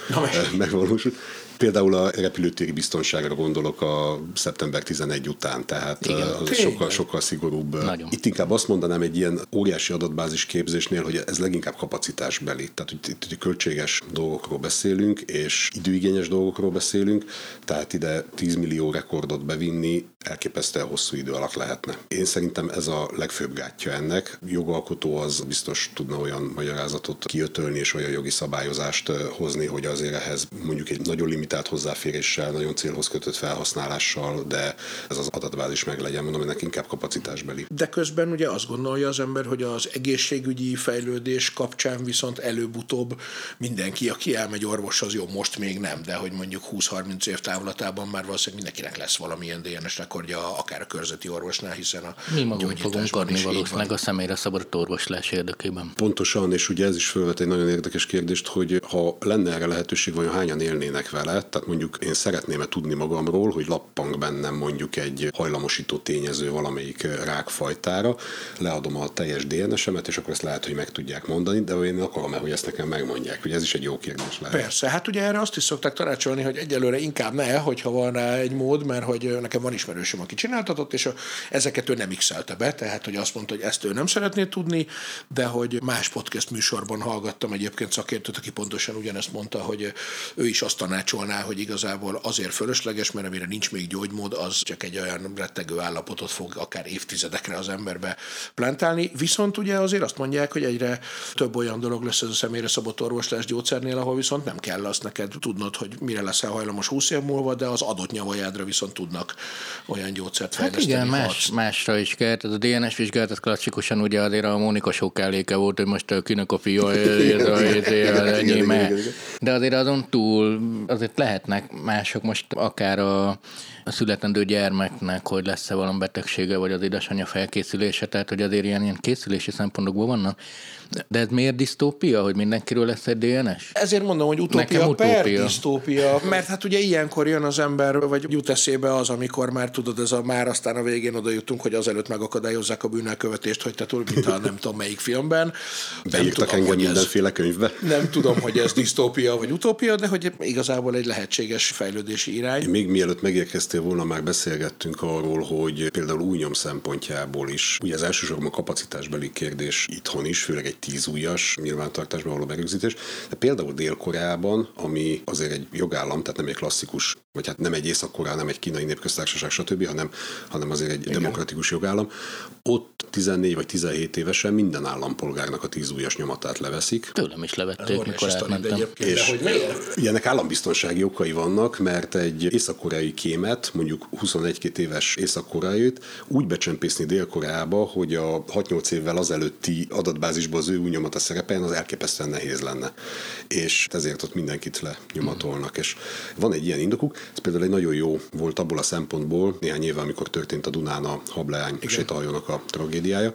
megvalósult. Például a repülőtéri biztonságra gondolok a szeptember tizenegy után, tehát igen, az sokkal, sokkal szigorúbb. Nagyon. Itt inkább azt mondanám egy ilyen óriási adatbázis képzésnél, hogy ez leginkább kapacitásbeli. Tehát itt, itt költséges dolgokról beszélünk, és időigényes dolgokról beszélünk, tehát ide tíz millió rekordot bevinni elképesztően hosszú idő alatt lehetne. Én szerintem ez a legfőbb gátja ennek. Jogalkotó az biztos tudna olyan magyarázatot kiötölni, és olyan jogi szabályozást hozni, hogy azért ehhez mondjuk egy nagyon limit tehát hozzáféréssel, nagyon célhoz kötött felhasználással, de ez az adatbázis meg legyen, mondom, ennek inkább kapacitásbeli. De közben ugye azt gondolja az ember, hogy az egészségügyi fejlődés kapcsán viszont előbb-utóbb mindenki, aki elmegy orvoshoz, jó, most még nem, de hogy mondjuk húsz-harminc év távlatában már valószínűleg mindenkinek lesz valamilyen dé en es rekordja, akár a körzeti orvosnál, hiszen a mi magunk fogunk adni valószínűleg a személyre szabadott orvoslás érdekében. Pontosan, és ugye ez is felvet egy nagyon érdekes kérdést, hogy ha lenne erre lehetőség, vajon hányan élnének vele? Tehát mondjuk én szeretném tudni magamról, hogy lappang bennem mondjuk egy hajlamosító tényező valamelyik rákfajtára, leadom a teljes dé en esemet, és akkor ezt lehet, hogy meg tudják mondani, de én akarom-e, hogy ezt nekem megmondják, hogy ez is egy jó kérdés lehet. Persze, hát ugye erre azt is szokták tanácsolni, hogy egyelőre inkább ne, hogyha van rá egy mód, mert hogy nekem van ismerősöm, aki csináltatott, és ezeket ő nem x-elte be, tehát hogy azt mondta, hogy ezt ő nem szeretné tudni, de hogy más podcast műsorban hallgattam egyébként szakértőt, aki pontosan ugyanezt mondta, hogy ő is azt tanácsol, hogy igazából azért fölösleges, mert amire nincs még gyógymód, az csak egy olyan rettegő állapotot fog akár évtizedekre az emberbe plantálni. Viszont ugye azért azt mondják, hogy egyre több olyan dolog lesz ez a személyre szabott orvoslás gyógyszernél, ahol viszont nem kell azt neked tudnod, hogy mire leszel hajlamos húsz év múlva, de az adott nyavajádra viszont tudnak olyan gyógyszert fejleszteni. Hát igen, más, másra is kell. Ez a dé en es vizsgálat, ez klasszikusan ugye azért a Mónika sokálléke volt, hogy most a kinekopia, de azért azon túl azért lehetnek mások most akár a, a születendő gyermeknek, hogy lesz-e valami betegsége, vagy az édesanyja felkészülése, tehát hogy azért ilyen, ilyen készülési szempontokból vannak. De ez miért disztópia, hogy mindenkiről lesz egy dé en es? Ezért mondom, hogy utópia, per disztópia, mert hát ugye ilyenkor jön az ember, vagy jut eszébe az, amikor már tudod, ez a már aztán a végén oda jutunk, hogy azelőtt megakadályozzák a bűnelkövetést, hogy te túl, mint a nem tudom melyik filmben. Beírtak engem mindenféle könyvbe. Nem tudom, hogy ez disztópia vagy utópia, de hogy igazából egy lehetséges fejlődési irány. Még mielőtt megérkeztél volna, már beszélgettünk arról, hogy például új nyom szempontjából is, ugye az elsősorban a kapacitásbeli kérdés itthon is, főleg egy tíz ujjas nyilvántartásban való berögzítés, de például Dél-Koreában, ami azért egy jogállam, tehát nem egy klasszikus, vagy hát nem egy Észak-Korea, nem egy Kínai Népköztársaság, stb., hanem, hanem azért egy igen, demokratikus jogállam, ott tizennégy vagy tizenhét évesen minden állampolgárnak a tíz ujjas nyomatát leveszik. Tőlem is levették, mikor átmentem. És ilyenek állambiztonság jogai vannak, mert egy észak-koreai kémet, mondjuk huszonegy-két éves észak-koreait úgy becsempészni Dél-Koreába, hogy a hat-nyolc évvel azelőtti adatbázisban az ő új nyomata szerepeljen, az elképesztően nehéz lenne. És ezért ott mindenkit lenyomatolnak. Mm. És van egy ilyen indokuk, ez például egy nagyon jó volt abból a szempontból, néhány éve, amikor történt a Dunán a hableány sétáljónak a tragédiája.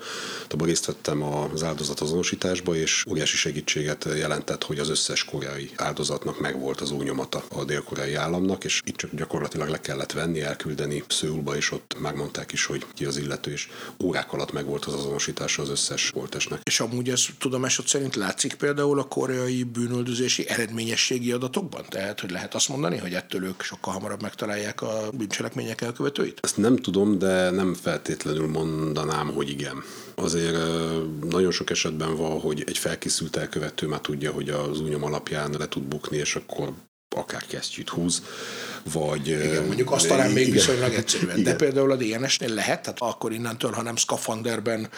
Abban részt vettem az áldozatazonosításba, és óriási segítséget jelentett, hogy az összes koreai áldozatnak megvolt az új nyomata a dél-koreai államnak, és itt csak gyakorlatilag le kellett venni, elküldeni Szöulba, és ott megmondták is, hogy ki az illető, és órák alatt megvolt az azonosítása az összes holttestnek. És amúgy ez tudomásod szerint látszik például a koreai bűnöldözési eredményességi adatokban? Tehát, hogy lehet azt mondani, hogy ettől ők sok sokkal hamarabb megtalálják a bűncselekmények elkövetőit? Ezt nem tudom, de nem feltétlenül mondanám, hogy igen. Azért nagyon sok esetben van, hogy egy felkészült elkövető már tudja, hogy az újnyom alapján le tud bukni, és akkor akár kesztyűt húz, vagy... Igen, mondjuk azt talán még igen, viszonylag egyszerűen. Igen. De például a dé en es-nél lehet, tehát akkor innentől, ha nem szkafanderben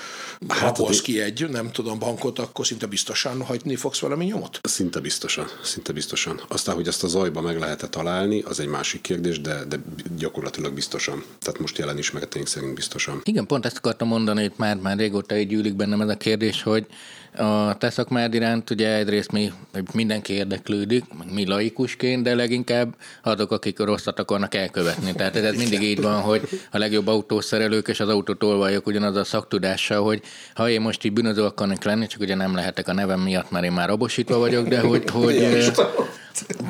hát rabolsz ki egy, nem tudom, bankot, akkor szinte biztosan hagyni fogsz valami nyomot? Szinte biztosan, szinte biztosan. Aztán, hogy ezt a zajba meg lehet találni, az egy másik kérdés, de, de gyakorlatilag biztosan. Tehát most jelen ismereteink szerint biztosan. Igen, pont ezt akartam mondani, hogy már, már régóta így gyűlik bennem ez a kérdés, hogy a te szakmád iránt ugye egyrészt mi, mindenki érdeklődik, mi laikusként, de leginkább azok, akik rosszat akarnak elkövetni. Tehát ez mindig így van, hogy a legjobb autószerelők és az autótolvajok ugyanaz a szaktudással, hogy ha én most így bűnöző akarnak lenni, csak ugye nem lehetek a nevem miatt, mert én már rabosítva vagyok, de hogy... hogy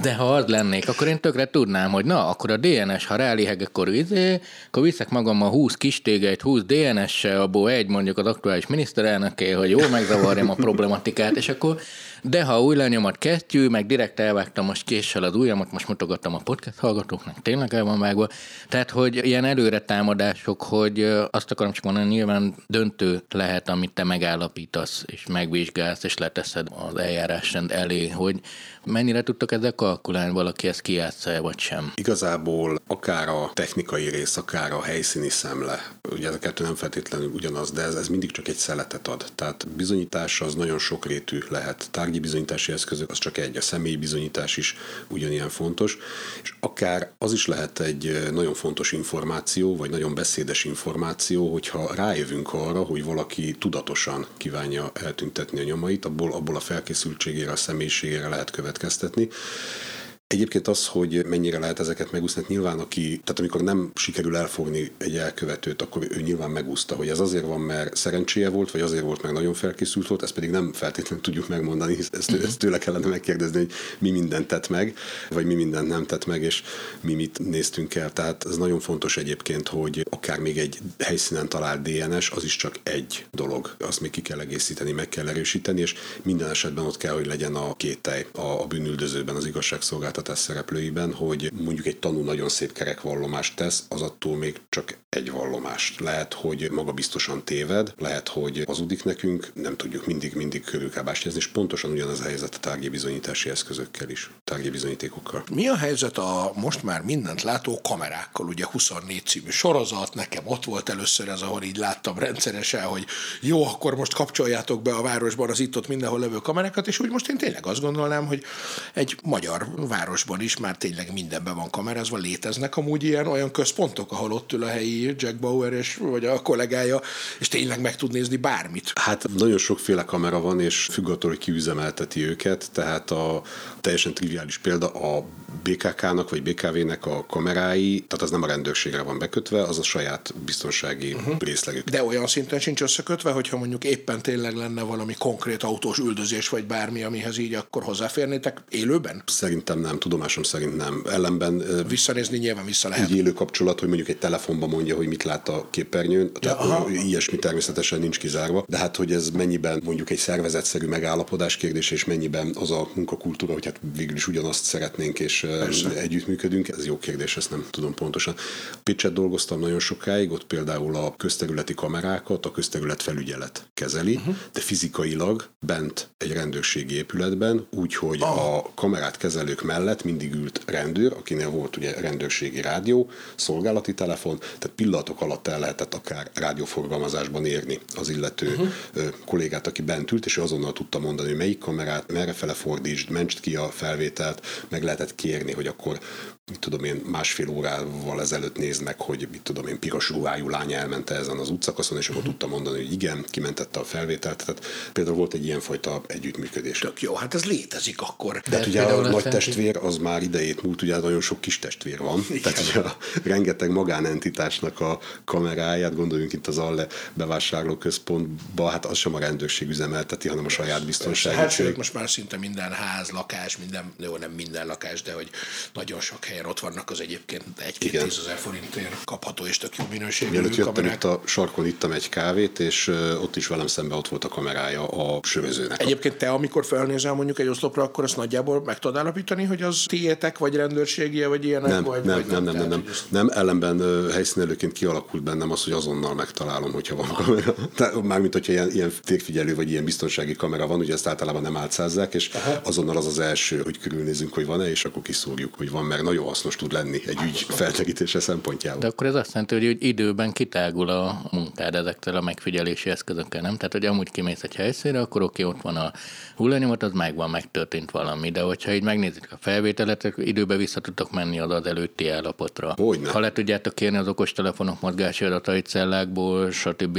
de ha az lennék, akkor én tökre tudnám, hogy na, akkor a dé en es, ha ráliheg, akkor izé, akkor viszek magammal húsz kistégeit, húsz dé en es-sel, abból egy mondjuk az aktuális miniszterelnöké, hogy jó, megzavarjam a problematikát, és akkor de ha új lenyomat kesztyű, meg direkt elvágtam most késsel az ujjamat, most mutogattam a podcast hallgatóknak, tényleg el van vágva. Tehát, hogy ilyen előre támadások, hogy azt akarom csak mondani, nyilván döntő lehet, amit te megállapítasz, és megvizsgálsz, és leteszed az eljárásrend elé, hogy mennyire tudtok ezzel kalkulálni, valaki ezt kijátsza-e, vagy sem? Igazából akár a technikai rész, akár a helyszíni szemle, ugye ez a kettő nem feltétlenül ugyanaz, de ez, ez mindig csak egy szeletet ad. Tehát bizonyítása az nagyon sokrétű lehet. Tárgyi bizonyítási eszközök, az csak egy, a személyi bizonyítás is ugyanilyen fontos, és akár az is lehet egy nagyon fontos információ, vagy nagyon beszédes információ, hogyha rájövünk arra, hogy valaki tudatosan kívánja eltüntetni a nyomait, abból, abból a felkészültségére, a személyiségére lehet következtetni. Egyébként az, hogy mennyire lehet ezeket megúszni, hát nyilván aki, tehát amikor nem sikerül elfogni egy elkövetőt, akkor ő nyilván megúszta, hogy ez azért van, mert szerencséje volt, vagy azért volt, mert nagyon felkészült volt, ezt pedig nem feltétlenül tudjuk megmondani, ezt, ezt tőle kellene megkérdezni, hogy mi mindent tett meg, vagy mi mindent nem tett meg, és mi mit néztünk el. Tehát ez nagyon fontos egyébként, hogy akár még egy helyszínen talált dé en es, az is csak egy dolog. Azt még ki kell egészíteni, meg kell erősíteni, és minden esetben ott kell, hogy legyen a kételj a bűnüldözőben, az igazságszolgáltatásban, a szereplőiben, hogy mondjuk egy tanú nagyon szép kerek vallomást tesz, az attól még csak egy vallomást. Lehet, hogy maga biztosan téved, lehet, hogy hazudik nekünk, nem tudjuk mindig-mindig körülkábásnyezni, és pontosan ugyanaz a helyzet a tárgyi bizonyítási eszközökkel is, tárgyi bizonyítékokkal. Mi a helyzet a most már mindent látó kamerákkal? Ugye huszonnégy című sorozat, nekem ott volt először ez, ahol így láttam rendszeresen, hogy jó, akkor most kapcsoljátok be a városban az itt-ott mindenhol levő kamerákat, és úgy most én tényleg azt gondolnám, hogy egy magyar város is már tényleg mindenben van kamerázva, léteznek amúgy ilyen olyan központok, ahol ott ül a helyi Jack Bauer és, vagy a kollégája, és tényleg meg tud nézni bármit. Hát nagyon sokféle kamera van, és függ attól, hogy kiüzemelteti őket, tehát a teljesen triviális példa a bé ká ká-nak vagy bé ká vé-nek a kamerái, tehát az nem a rendőrségre van bekötve, az a saját biztonsági uh-huh. részlegük. De olyan szinten sincs összekötve, hogyha mondjuk éppen tényleg lenne valami konkrét autós üldözés, vagy bármi, amihez így akkor hozzáférnétek élőben? Szerintem nem. Tudomásom szerint nem. Ellenben visszanézni nyilván vissza lehet. Egy élő kapcsolat, hogy mondjuk egy telefonba mondja, hogy mit lát a képernyőn, tehát ja, ilyesmi természetesen nincs kizárva, de hát hogy ez mennyiben mondjuk egy szervezetszerű megállapodás kérdés, és mennyiben az a munkakultúra, hogy hát végül is ugyanazt szeretnénk, és persze együttműködünk, ez jó kérdés, ezt nem tudom pontosan. Pécset dolgoztam nagyon sokáig, ott például a közterületi kamerákat a közterület felügyelet kezeli, uh-huh. de fizikailag bent egy rendőrségi épületben, úgyhogy ah. a kamerát kezelők mellett mindig ült rendőr, akinél volt ugye rendőrségi rádió, szolgálati telefon, tehát pillanatok alatt el lehetett akár rádióforgalmazásban érni az illető uh-huh. kollégát, aki bent ült, és azonnal tudta mondani, hogy melyik kamerát, merrefele fordítsd, mentsd ki a felvételt, meg lehetett kérni, hogy akkor mit tudom én, másfél órával ezelőtt néznek, hogy mit tudom én, piros ruhájú lány elmente ezen az utcakaszon, és akkor uh-huh. tudta mondani, hogy igen, kimentette a felvételt, tehát például volt egy ilyenfajta együttműködés. Tök jó, hát ez létezik akkor. De hát ugye a nagy testvér az már idejét múlt, ugye nagyon sok kis testvér van, igen. Tehát ugye rengeteg magánentitás lakosnak a kameráját, gondoljunk itt az Alle bevásárlóközpontba, hát az sem a rendőrség üzemelteti, hanem a saját biztonsági cég. Hát sőt, most már szinte minden ház, lakás, minden, jó, nem minden lakás, de hogy nagyon sok helyen ott vannak az egyébként egy-két tízezer forintért kapható és tök jó minőségű kamerák. Mielőtt jöttem, itt a sarkon ittam egy kávét, és ott is velem szemben ott volt a kamerája a sörözőnek. Egyébként te, amikor felnézel mondjuk egy oszlopra, akkor azt nagyjából meg tudod állapítani, hogy az tiétek, vagy rendőrségie, vagy ilyenek, nem, vagy nem, vagy nem, nem, nem, nem, nem, ellenben helyszínelőként kialakult bennem az, hogy azonnal megtalálom, hogyha van kamera. Mármint, hogyha ilyen, ilyen térfigyelő, vagy ilyen biztonsági kamera van, ugye ezt általában nem álcázzák, és aha, azonnal az az első, hogy körülnézünk, hogy van-e, és akkor kiszúrjuk, hogy van, mert nagyon hasznos tud lenni egy ügy felderítése szempontjából. De akkor ez azt jelenti, hogy időben kitágul a munkád ezekkel a megfigyelési eszközökkel, nem? Tehát, hogy amúgy kimész egy helyszínre, akkor oké, ott van a hullanyomat, az megvan, megtörtént valami, de hogyha így megnézzük a felvételet, időbe vissza tudtok menni oda az előtti állapotra. Hogyne. Ha le tudjátok kérni az okostelefonok mozgási adatait cellákból, stb.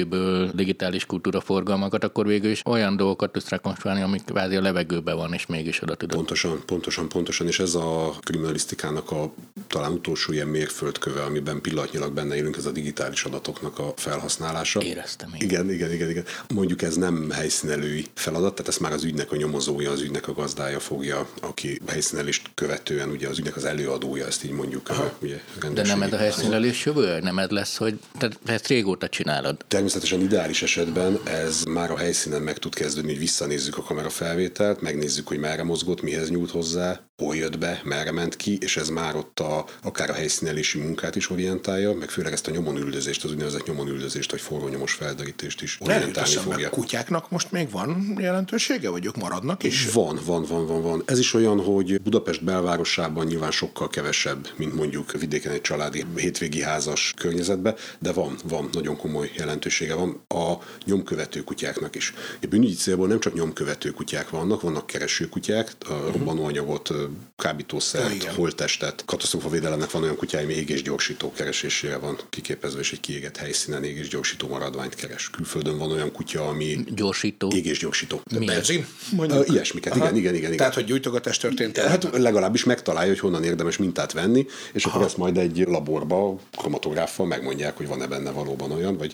Digitális kultúraforgalmakat, akkor végül is olyan dolgokat tudsz rekonstruálni, amik kvázi a levegőben van, és mégis oda tudod. Pontosan, pontosan, pontosan, és ez a kriminalisztikának a talán utolsó ilyen mérföldköve, amiben pillanatnyilag benne élünk, ez a digitális adatoknak a felhasználása. Éreztem én. Igen, igen, igen, igen. Mondjuk ez nem helyszínelői feladat, tehát ez már az ügynek a nyomozója, az ügynek a gazdája fogja, aki helyszínelést követően, ugye az ügynek az előadója, ezt így mondjuk. Ugye, de nem ez a helyszínelés jövő? Nem ez lesz, hogy tehát ezt régóta csinálod? Természetesen ideális esetben ez már a helyszínen meg tud kezdődni, hogy visszanézzük a kamerafelvételt, megnézzük, hogy merre mozgott, mihez nyúlt hozzá, hol jött be, merre ment ki, és ez már ott a, akár a helyszínelési munkát is orientálja, meg főleg ezt a nyomon üldözést, az úgynevezett nyomon üldözést, vagy forgónyomos felderítést is orientálni fogja. A kutyáknak most még van jelentősége, vagy ők maradnak is? Van, van, van, van, van. Ez is olyan, hogy Budapest belvárosában nyilván sokkal kevesebb, mint mondjuk vidéken egy családi hétvégi házas környezetben, de van, van, nagyon komoly jelentősége van a nyomkövető kutyáknak is. A bűnügyi célból nem csak nyomkövető kutyák vannak, vannak kereső kutyák, robbanóanyagot, kábítószert, holttestet. Katasztrófavédelemnek van olyan kutyái, ami égésgyorsító keresésére van kiképezve, és egy kiégett helyszínen égésgyorsító maradványt keres. Külföldön van olyan kutya, ami gyorsító, égésgyorsító. Benzin? Uh, ilyesmiket, igen, igen, igen. Tehát, hogy gyújtogatás történt? Hát legalábbis megtalálja, hogy honnan érdemes mintát venni, és aha, akkor ezt majd egy laborba, kromatográffal megmondják, hogy van-e benne valóban olyan, vagy...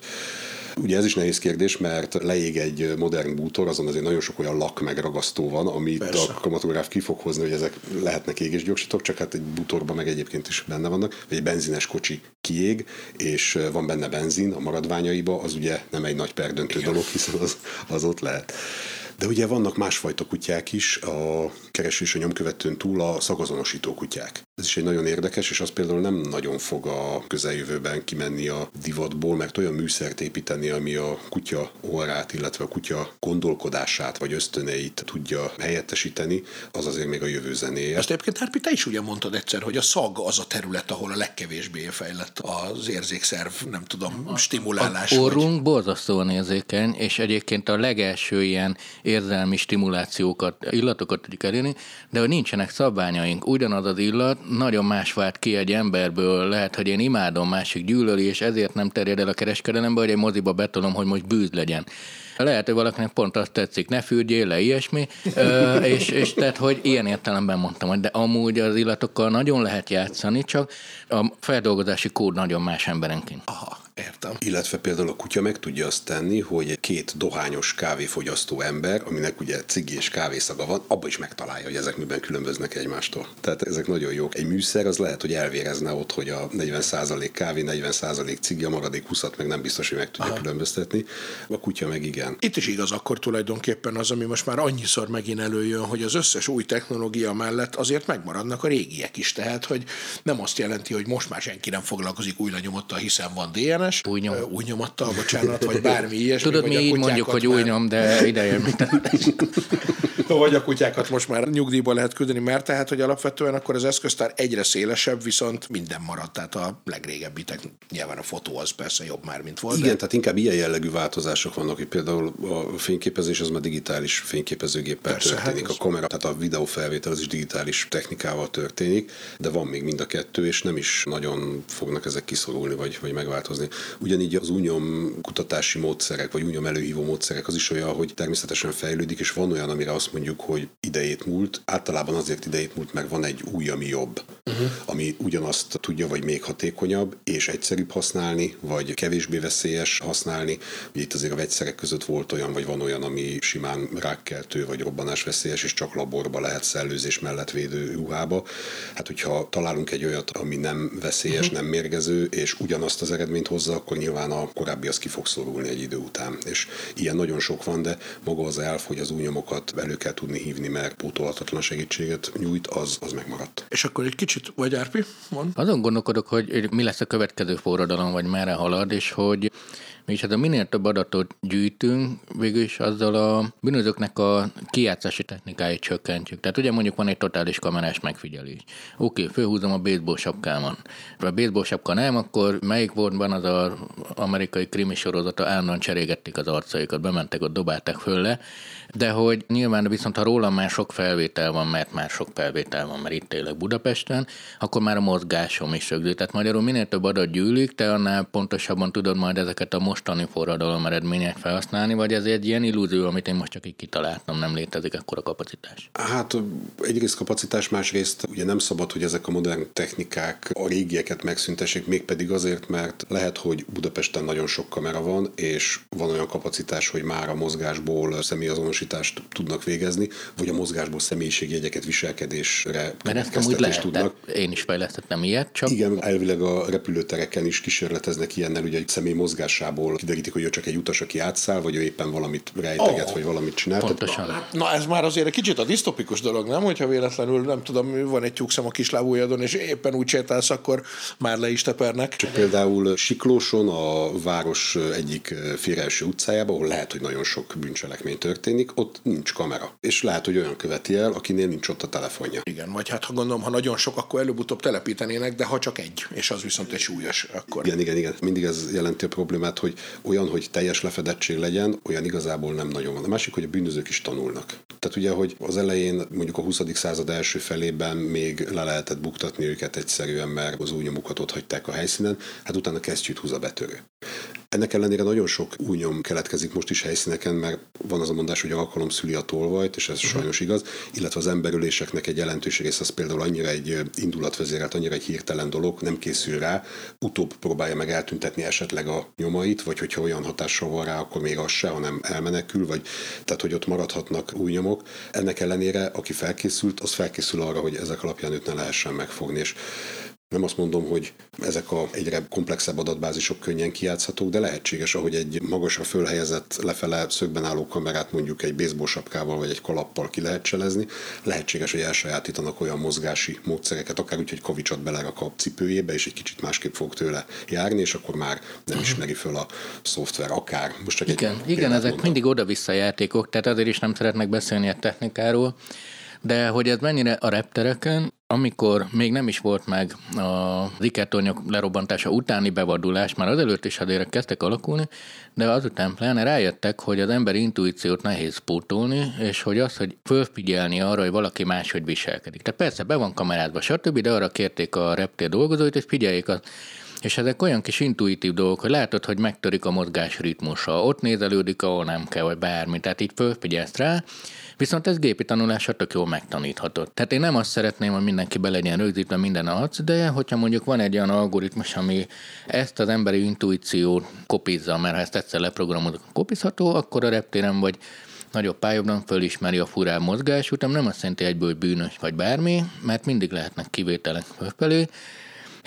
Ugye ez is nehéz kérdés, mert leég egy modern bútor, azon azért nagyon sok olyan lak meg ragasztó van, amit persze a kromatográf ki fog hozni, hogy ezek lehetnek égésgyorsítók, csak hát egy bútorban meg egyébként is benne vannak, vagy egy benzines kocsi kiég, és van benne benzin a maradványaiba, az ugye nem egy nagy perdöntő dolog, hiszen az, az ott lehet. De ugye vannak másfajta kutyák is, a kereső és a nyomkövetőn túl a szagazonosító kutyák. Ez is egy nagyon érdekes, és az például nem nagyon fog a közeljövőben kimenni a divatból, mert olyan műszert építeni, ami a kutya orrát, illetve a kutya gondolkodását vagy ösztöneit tudja helyettesíteni, az azért még a jövő zenéje. Azt egyébként, Árpi, te is ugye mondtad egyszer, hogy a szag az a terület, ahol a legkevésbé fejlett az érzékszerv, nem tudom, stimulálás. A orrunk vagy... borzasztóan érzékeny, és egyébként a legelső ilyen érzelmi stimulációkat, illatokat tudjuk elérni, de hogy nincsenek szabványaink. Ugyanaz az illat nagyon más vált ki egy emberből, lehet, hogy én imádom, másik gyűlöli, és ezért nem terjed el a kereskedelembe, hogy egy moziba betolom, hogy most bűz legyen. Lehet, hogy valakinek pont azt tetszik, ne fürdjél le, ilyesmi, Ö, és, és tehát, hogy ilyen értelemben mondtam, hogy de amúgy az illatokkal nagyon lehet játszani, csak a feldolgozási kód nagyon más emberenként. Aha. Értem. Illetve például a kutya meg tudja azt tenni, hogy két dohányos kávéfogyasztó ember, aminek ugye cigi és kávészaga van, abban is megtalálja, hogy ezek miben különböznek egymástól. Tehát ezek nagyon jók. Egy műszer az lehet, hogy elvérezne ott, hogy a negyven százalék kávé, negyven százalék cigi, a maradék húszat meg nem biztos, hogy meg tudja aha, különböztetni. A kutya meg igen. Itt is igaz akkor tulajdonképpen az, ami most már annyiszor megint előjön, hogy az összes új technológia mellett azért megmaradnak a régiek is. Tehát, hogy nem azt jelenti, hogy most már senki nem foglalkozik új lenyomottal, hiszen van dé en es, új nyom. Új nyomattal, bocsánat, vagy bármi ilyesmi. Tudod, mi így mondjuk, hogy már... új nyom, de idejön mindent. Vagy a kutyákat most már nyugdíjba lehet küldeni, mert tehát, hogy alapvetően akkor az eszköztár egyre szélesebb, viszont minden maradt, tehát a legrégebbitek, nyilván a fotó az persze jobb már, mint volt. Igen, de... tehát inkább ilyen jellegű változások vannak, hogy például például a fényképezés az már digitális fényképezőgéppel persze, történik. Hát, a kamera, tehát a videófelvétel az is digitális technikával történik, de van még mind a kettő, és nem is nagyon fognak ezek kiszorulni, vagy, vagy megváltozni. Ugyanígy az újnyom kutatási módszerek, vagy újnyom előhívó módszerek az is olyan, hogy természetesen fejlődik, és van olyan, amire azt mondjuk, hogy idejét múlt. Általában azért idejét múlt, mert van egy új, ami jobb, uh-huh. ami ugyanazt tudja, vagy még hatékonyabb, és egyszerűbb használni, vagy kevésbé veszélyes használni. Ugye itt azért a vegyszerek között volt olyan, vagy van olyan, ami simán rákkeltő, vagy robbanásveszélyes, és csak laborba lehet szellőzés mellett védő ruhába. Hát, hogyha találunk egy olyat, ami nem veszélyes, uh-huh. nem mérgező, és ugyanazt az eredményt hozza, akkor nyilván a korábbi az ki fog szorulni egy idő után. És ilyen nagyon sok van, de maga az elf, hogy az új nyomokat elő kell tudni hívni, mert pótolhatatlan segítséget nyújt, az, az megmaradt. És akkor egy kicsit, vagy Árpi, mond? Azon gondolkodok, hogy mi lesz a következő forradalom, vagy merre halad, és hogy és hát a minél több adatot gyűjtünk, végül is azzal a bűnözőknek a kijátszási technikáit csökkentjük. Tehát ugye mondjuk van egy totális kamerás megfigyelés. Oké, okay, fölhúzom a baseball sapkámon. Ha a baseball sapka nem, akkor melyik voltban az a amerikai krimi sorozata állandóan cserégették az arcaikat, bementek, ott dobálták föl le, de hogy nyilván viszont ha rólam már sok felvétel van, mert már sok felvétel van, mert itt élek Budapesten, akkor már a mozgásom is rögzül. Tehát magyarul minél több adat gyűlik, te annál pontosabban tudod majd ezeket a mostani forradalom eredmények felhasználni, vagy ez egy ilyen illúzió, amit én most csak így kitaláltam, nem létezik ekkora kapacitás? Hát egyrészt kapacitás, másrészt ugye nem szabad, hogy ezek a modern technikák a régieket megszüntessék, mégpedig azért, mert lehet, hogy Budapesten nagyon sok kamera van, és van olyan kapacitás, hogy már a mozgásból személyazonosítást tudnak végezni, vagy a mozgásból személyiségjegyeket, viselkedésre következtetést tudnak. Én is fejlesztettem ilyet, csak... Igen, elvileg a repülőtereken is kísérleteznek ilyennel, ugye egy személy mozgásából kiderítik, hogy ő csak egy utas, aki átszáll, vagy ő éppen valamit rejteget, oh, vagy valamit csinált. Pontosan. Na, na ez már azért egy kicsit a disztopikus dolog, nem? Hogyha véletlenül, nem tudom, van egy tyúkszem a kislábújadon, és éppen úgy sétálsz, akkor már le is tepernek. Csak például Siklóson, a város egyik félreeső utcájában, ahol lehet, hogy nagyon sok bűncselekmény történik, ott nincs kamera. És lehet, hogy olyan követi el, akinél nincs ott a telefonja. Igen, vagy hát ha gondolom, ha nagyon sok, akkor előbb-utóbb telepítenének, de ha csak egy, és az viszont egy súlyos, akkor... Igen, igen, igen. Mindig ez jelenti a problémát, hogy olyan, hogy teljes lefedettség legyen, olyan igazából nem nagyon van. A másik, hogy a bűnözők is tanulnak. Tehát ugye, hogy az elején, mondjuk a huszadik század első felében még le lehetett buktatni őket egyszerűen, mert az új nyomukat ott hagyták a helyszínen, hát utána kesztyűt húz a betörő. Ennek ellenére nagyon sok új nyom keletkezik most is helyszíneken, mert van az a mondás, hogy alkalom szüli a tolvajt, és ez uh-huh. sajnos igaz, illetve az emberöléseknek egy jelentős része az például annyira egy indulatvezérelt, annyira egy hirtelen dolog, nem készül rá, utóbb próbálja meg eltüntetni esetleg a nyomait, vagy hogyha olyan hatással van rá, akkor még az se, hanem elmenekül, vagy tehát, hogy ott maradhatnak új nyomok. Ennek ellenére, aki felkészült, az felkészül arra, hogy ezek alapján őt ne lehessen megfogni, és nem azt mondom, hogy ezek a egyre komplexebb adatbázisok könnyen kijátszhatók, de lehetséges, ahogy egy magasra fölhelyezett, lefele szögben álló kamerát mondjuk egy baseball sapkával vagy egy kalappal ki lehet cselezni, lehetséges, hogy elsajátítanak olyan mozgási módszereket, akár úgy, hogy kavicsot belerak a cipőjébe, és egy kicsit másképp fog tőle járni, és akkor már nem ismeri föl a szoftver, akár. Most csak igen, egy igen ezek mondom. Mindig oda-vissza játékok, tehát azért is nem szeretnek beszélni a technikáról, de hogy ez mennyire a reptereken, amikor még nem is volt meg az ikertornyok lerobbantása utáni bevadulás, már azelőtt is hadérek kezdtek alakulni, de azután pláne rájöttek, hogy az emberi intuíciót nehéz pótolni, és hogy az, hogy fölfigyelni arra, hogy valaki máshogy viselkedik. Tehát persze be van kamerázva, stb., de arra kérték a reptér dolgozóit, hogy figyeljék azt. És ezek olyan kis intuitív dolgok, hogy látod, hogy megtörik a mozgás ritmusa, ott nézelődik, ahol nem kell, vagy bármi, tehát így fölfigyelsz rá, viszont ez gépi tanulásra tök jól megtaníthatod. Tehát én nem azt szeretném, hogy mindenki be legyen rögzítve minden arc, de hogyha mondjuk van egy olyan algoritmus, ami ezt az emberi intuíciót kopizza, mert ha ezt egyszer leprogramozok, kopizható, akkor a reptéren vagy nagyobb pályában fölismeri a furább mozgás, utána nem azt jelenti egyből bűnös vagy bármi, mert mindig lehetnek kivételek fölfelé.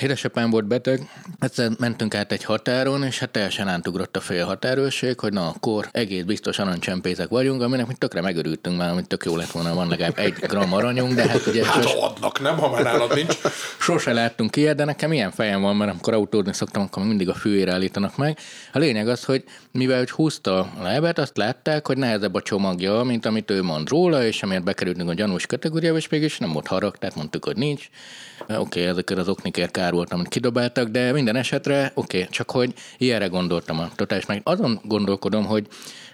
Édesapám volt beteg, egyszer mentünk át egy határon, és hát teljesen átugrott a fél határőrség, hogy na akkor egész biztos aranycsempészek vagyunk, aminek mi tökre megörültünk már, amit tök jó lett volna, van legalább egy gram aranyunk, de hát ugye... Hát sos... adnak, nem, ha már nálad nincs. Sose láttunk ilyet, de nekem ilyen fejem van, mert amikor autózni szoktam, akkor mindig a főére állítanak meg. A lényeg az, hogy mivel hogy húzta a lábát, azt látták, hogy nehezebb a csomagja, mint amit ő mond róla, és amiért bekerültünk a gyanús kategóriába, és mégis nem volt harag, tehát mondtuk, hogy nincs. Oké, okay, ezekkel az oknikért kár volt, amit kidobáltak, de minden esetre oké, okay, csak hogy ilyenre gondoltam a totális meg. Azon gondolkodom, hogy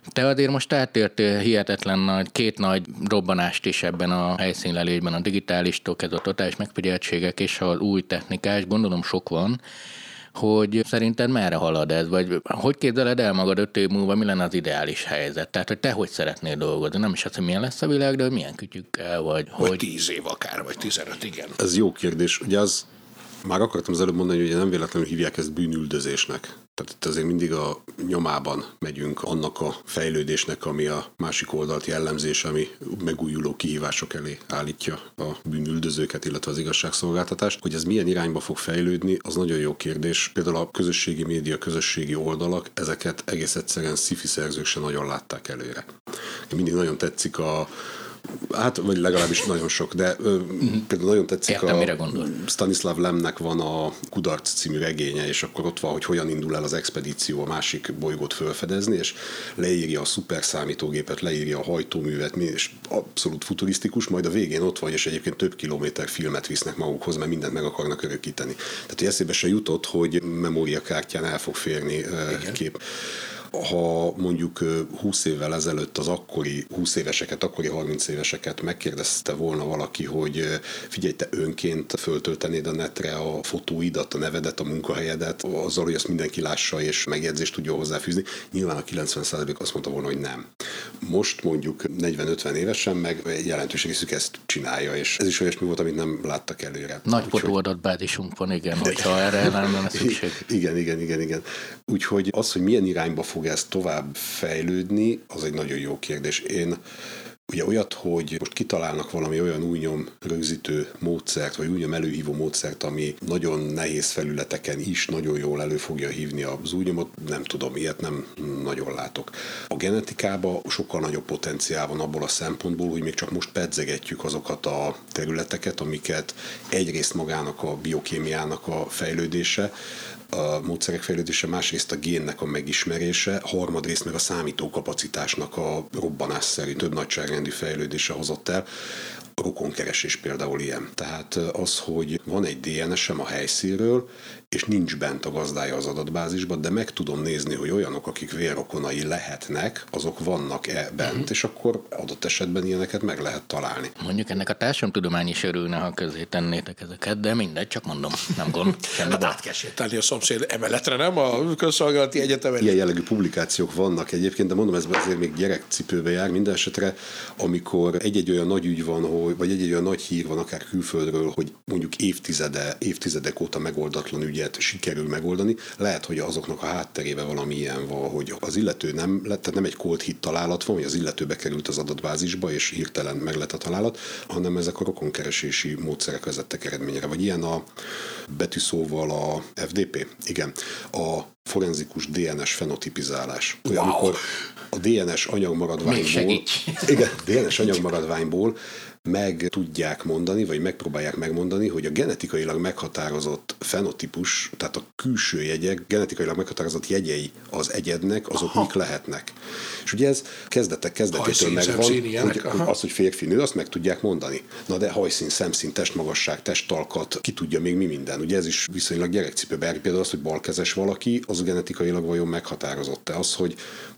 Te azért most átértél hihetetlen nagy, két nagy robbanást is ebben a helyszínlelésben, a digitálistól kezdve a totális megfigyeltségek és az új technikás, gondolom sok van, hogy szerinted merre halad ez, vagy hogy képzeled el magad öt év múlva, mi lenne az ideális helyzet? Tehát, hogy te hogy szeretnél dolgozni? Nem is az, hogy milyen lesz a világ, de hogy milyen kütyükkel, vagy hogy... Vagy tíz év akár, vagy tizenöt, igen. Ez jó kérdés. Ugye az, már akartam az előbb mondani, hogy nem véletlenül hívják ezt bűnüldözésnek. Tehát itt azért mindig a nyomában megyünk annak a fejlődésnek, ami a másik oldalt jellemzés, ami megújuló kihívások elé állítja a bűnüldözőket, illetve az igazságszolgáltatást. Hogy ez milyen irányba fog fejlődni, az nagyon jó kérdés. Például a közösségi média, közösségi oldalak, ezeket egész egyszerűen sci-fi szerzők se nagyon látták előre. Mindig nagyon tetszik a... Hát, vagy legalábbis nagyon sok, de ö, mm-hmm. például nagyon tetszik, értem, a Stanislav Lemnek van a Kudarc című regénye, és akkor ott van, hogy hogyan indul el az expedíció a másik bolygót felfedezni, és leírja a szuperszámítógépet, leírja a hajtóművet, és abszolút futurisztikus, majd a végén ott van, és egyébként több kilométer filmet visznek magukhoz, mert mindent meg akarnak örökíteni. Tehát, hogy eszébe se jutott, hogy memóriakártyán el fog férni uh, kép. Ha mondjuk húsz évvel ezelőtt az akkori húsz éveseket, akkori harminc éveseket megkérdezte volna valaki, hogy figyelj, te önként föltöltenéd a netre a fotóidat, a nevedet, a munkahelyedet, azzal, hogy ezt mindenki lássa és megjegyzést tudjon hozzáfűzni, nyilván a kilencven százalék azt mondta volna, hogy nem. Most mondjuk negyven-ötven évesen meg jelentőség hiszük ezt csinálja, és ez is olyasmi volt, amit nem láttak előre. Nagy fotóadatbázisunk van, igen, hogyha erre nem lenne szükség. Igen, igen, igen, igen. Úgyhogy az, hogy milyen irányba fog ez tovább fejlődni, az egy nagyon jó kérdés. Én ugye olyat, hogy most kitalálnak valami olyan új nyom rögzítő módszert, vagy új nyom előhívó módszert, ami nagyon nehéz felületeken is nagyon jól elő fogja hívni az új nyomot, nem tudom, ilyet nem nagyon látok. A genetikában sokkal nagyobb potenciál van abból a szempontból, hogy még csak most pedzegetjük azokat a területeket, amiket egyrészt magának a biokémiának a fejlődése, a módszerek fejlődése, másrészt a génnek a megismerése, harmadrészt meg a számítókapacitásnak a robbanásszerű, több nagyságrendű fejlődése hozott el. A rokonkeresés például ilyen. Tehát az, hogy van egy dé en esem a helyszínről, és nincs bent a gazdája az adatbázisban, de meg tudom nézni, hogy olyanok, akik vérrokonai lehetnek, azok vannak-e bent, uh-huh. és akkor adott esetben ilyeneket meg lehet találni. Mondjuk ennek a társadalomtudomány is örülne, ha közé tennétek ezeket, de mindegy, csak mondom, nem gond. Hát át kell sétálni a szomszéd emeletre, nem? A Közszolgálati Egyetem. Ilyen jellegű publikációk vannak egyébként, de mondom, ez azért még gyerekcipőbe jár minden esetre, amikor egy-egy olyan nagy ügy van, hogy vagy egy-egy olyan nagy hír van akár külföldről, hogy mondjuk évtizede, évtizedek óta megoldatlan ügyet sikerül megoldani, lehet, hogy azoknak a hátterébe valami ilyen van, hogy az illető nem lett, tehát nem egy cold hit találat van, hogy az illető bekerült az adatbázisba, és hirtelen meg lett a találat, hanem ezek a rokonkeresési módszerek vezettek eredményre. Vagy ilyen a betűszóval a ef dé pé, igen, a forenzikus dé en es fenotipizálás. Wow. Amikor a dé en es anyagmaradványból, igen, dé en es anyagmaradványból meg tudják mondani, vagy megpróbálják megmondani, hogy a genetikailag meghatározott fenotípus, tehát a külső jegyek, genetikailag meghatározott jegyei az egyednek, azok aha. mik lehetnek. És ugye ez kezdetek kezdetétől megvan, hogy az, hogy férfi, nő, azt meg tudják mondani. Na de hajszín, szemszín, testmagasság, testtalkat, ki tudja még mi minden. Ugye ez is viszonylag gyerekcipőbe, például az, hogy balkezes valaki, az genetikailag vajon meghatározott-e. Az, hogy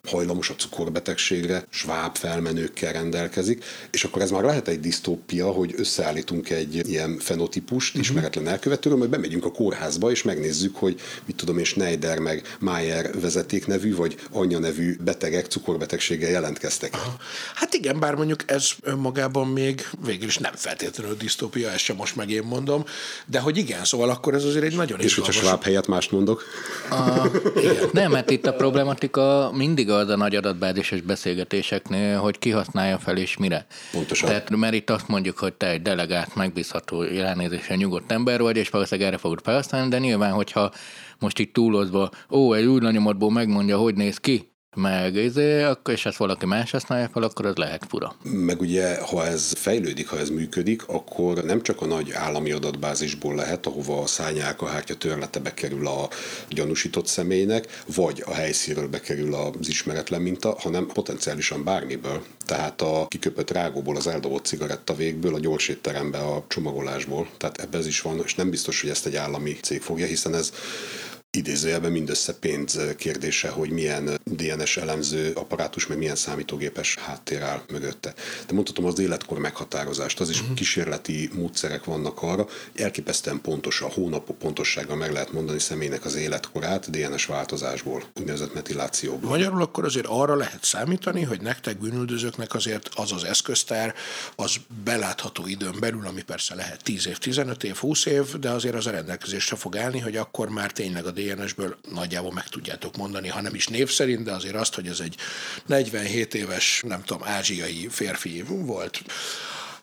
hajlamos a cukorbetegségre, sváb felmenőkkel rendelkezik, és akkor ez már lehet egy disztópia, hogy összeállítunk egy ilyen fenotípust, uh-huh. ismeretlen elkövetőről, majd bemegyünk a kórházba, és megnézzük, hogy mit tudom én, Schneider meg Mayer vezeték nevű, vagy anyja nevű betegek cukorbetegséggel jelentkeztek. Aha. Hát igen, bár mondjuk ez önmagában még végül is nem feltétlenül disztópia, ezt sem most meg én mondom, de hogy igen, szóval akkor ez azért egy nagyon és izgalmas. És hogyha sváb helyett mást mondok? A... Nem, mert itt a problematika mindig az a nagy adatbázisos beszélgetéseknél, hogy ki használja fel és mire. Pontosan. Tehát, mert itt azt mondjuk, hogy te egy delegált, megbízható, ránézésre nyugodt ember vagy, és valószínűleg erre fogod felhasználni, de nyilván, hogyha most itt túlozva, ó, egy új lenyomatból megmondja, hogy néz ki, meg és ezt valaki más használja fel, akkor az lehet fura. Meg ugye, ha ez fejlődik, ha ez működik, akkor nem csak a nagy állami adatbázisból lehet, ahova a szárnyálkahártya törlete bekerül a gyanúsított személynek, vagy a helyszínről bekerül az ismeretlen minta, hanem potenciálisan bármiből. Tehát a kiköpött rágóból, az eldobott cigarettavégből, a gyorsétterembe, a csomagolásból. Tehát ebbe ez is van, és nem biztos, hogy ezt egy állami cég fogja, hiszen ez idézőjelben mindössze pénz kérdése, hogy milyen dé en es elemző apparátus, meg milyen számítógépes háttér áll mögötte. De mondhatom az életkor meghatározást, az is uh-huh. kísérleti módszerek vannak arra, hogy elképesztően pontosan, hónapok pontossággal meg lehet mondani személynek az életkorát dé en es változásból, úgynevezett metilációból. Magyarul akkor azért arra lehet számítani, hogy nektek bűnüldözőknek azért az az eszköztár, az belátható időn belül, ami persze lehet tíz év, tizenöt év, húsz év, de azért az a rendelkezésre fog állni, hogy akkor már tényleg a dé en esből nagyjából meg tudjátok mondani, ha nem is név szerint, de azért azt, hogy ez egy negyvenhét éves, nem tudom, ázsiai férfi volt,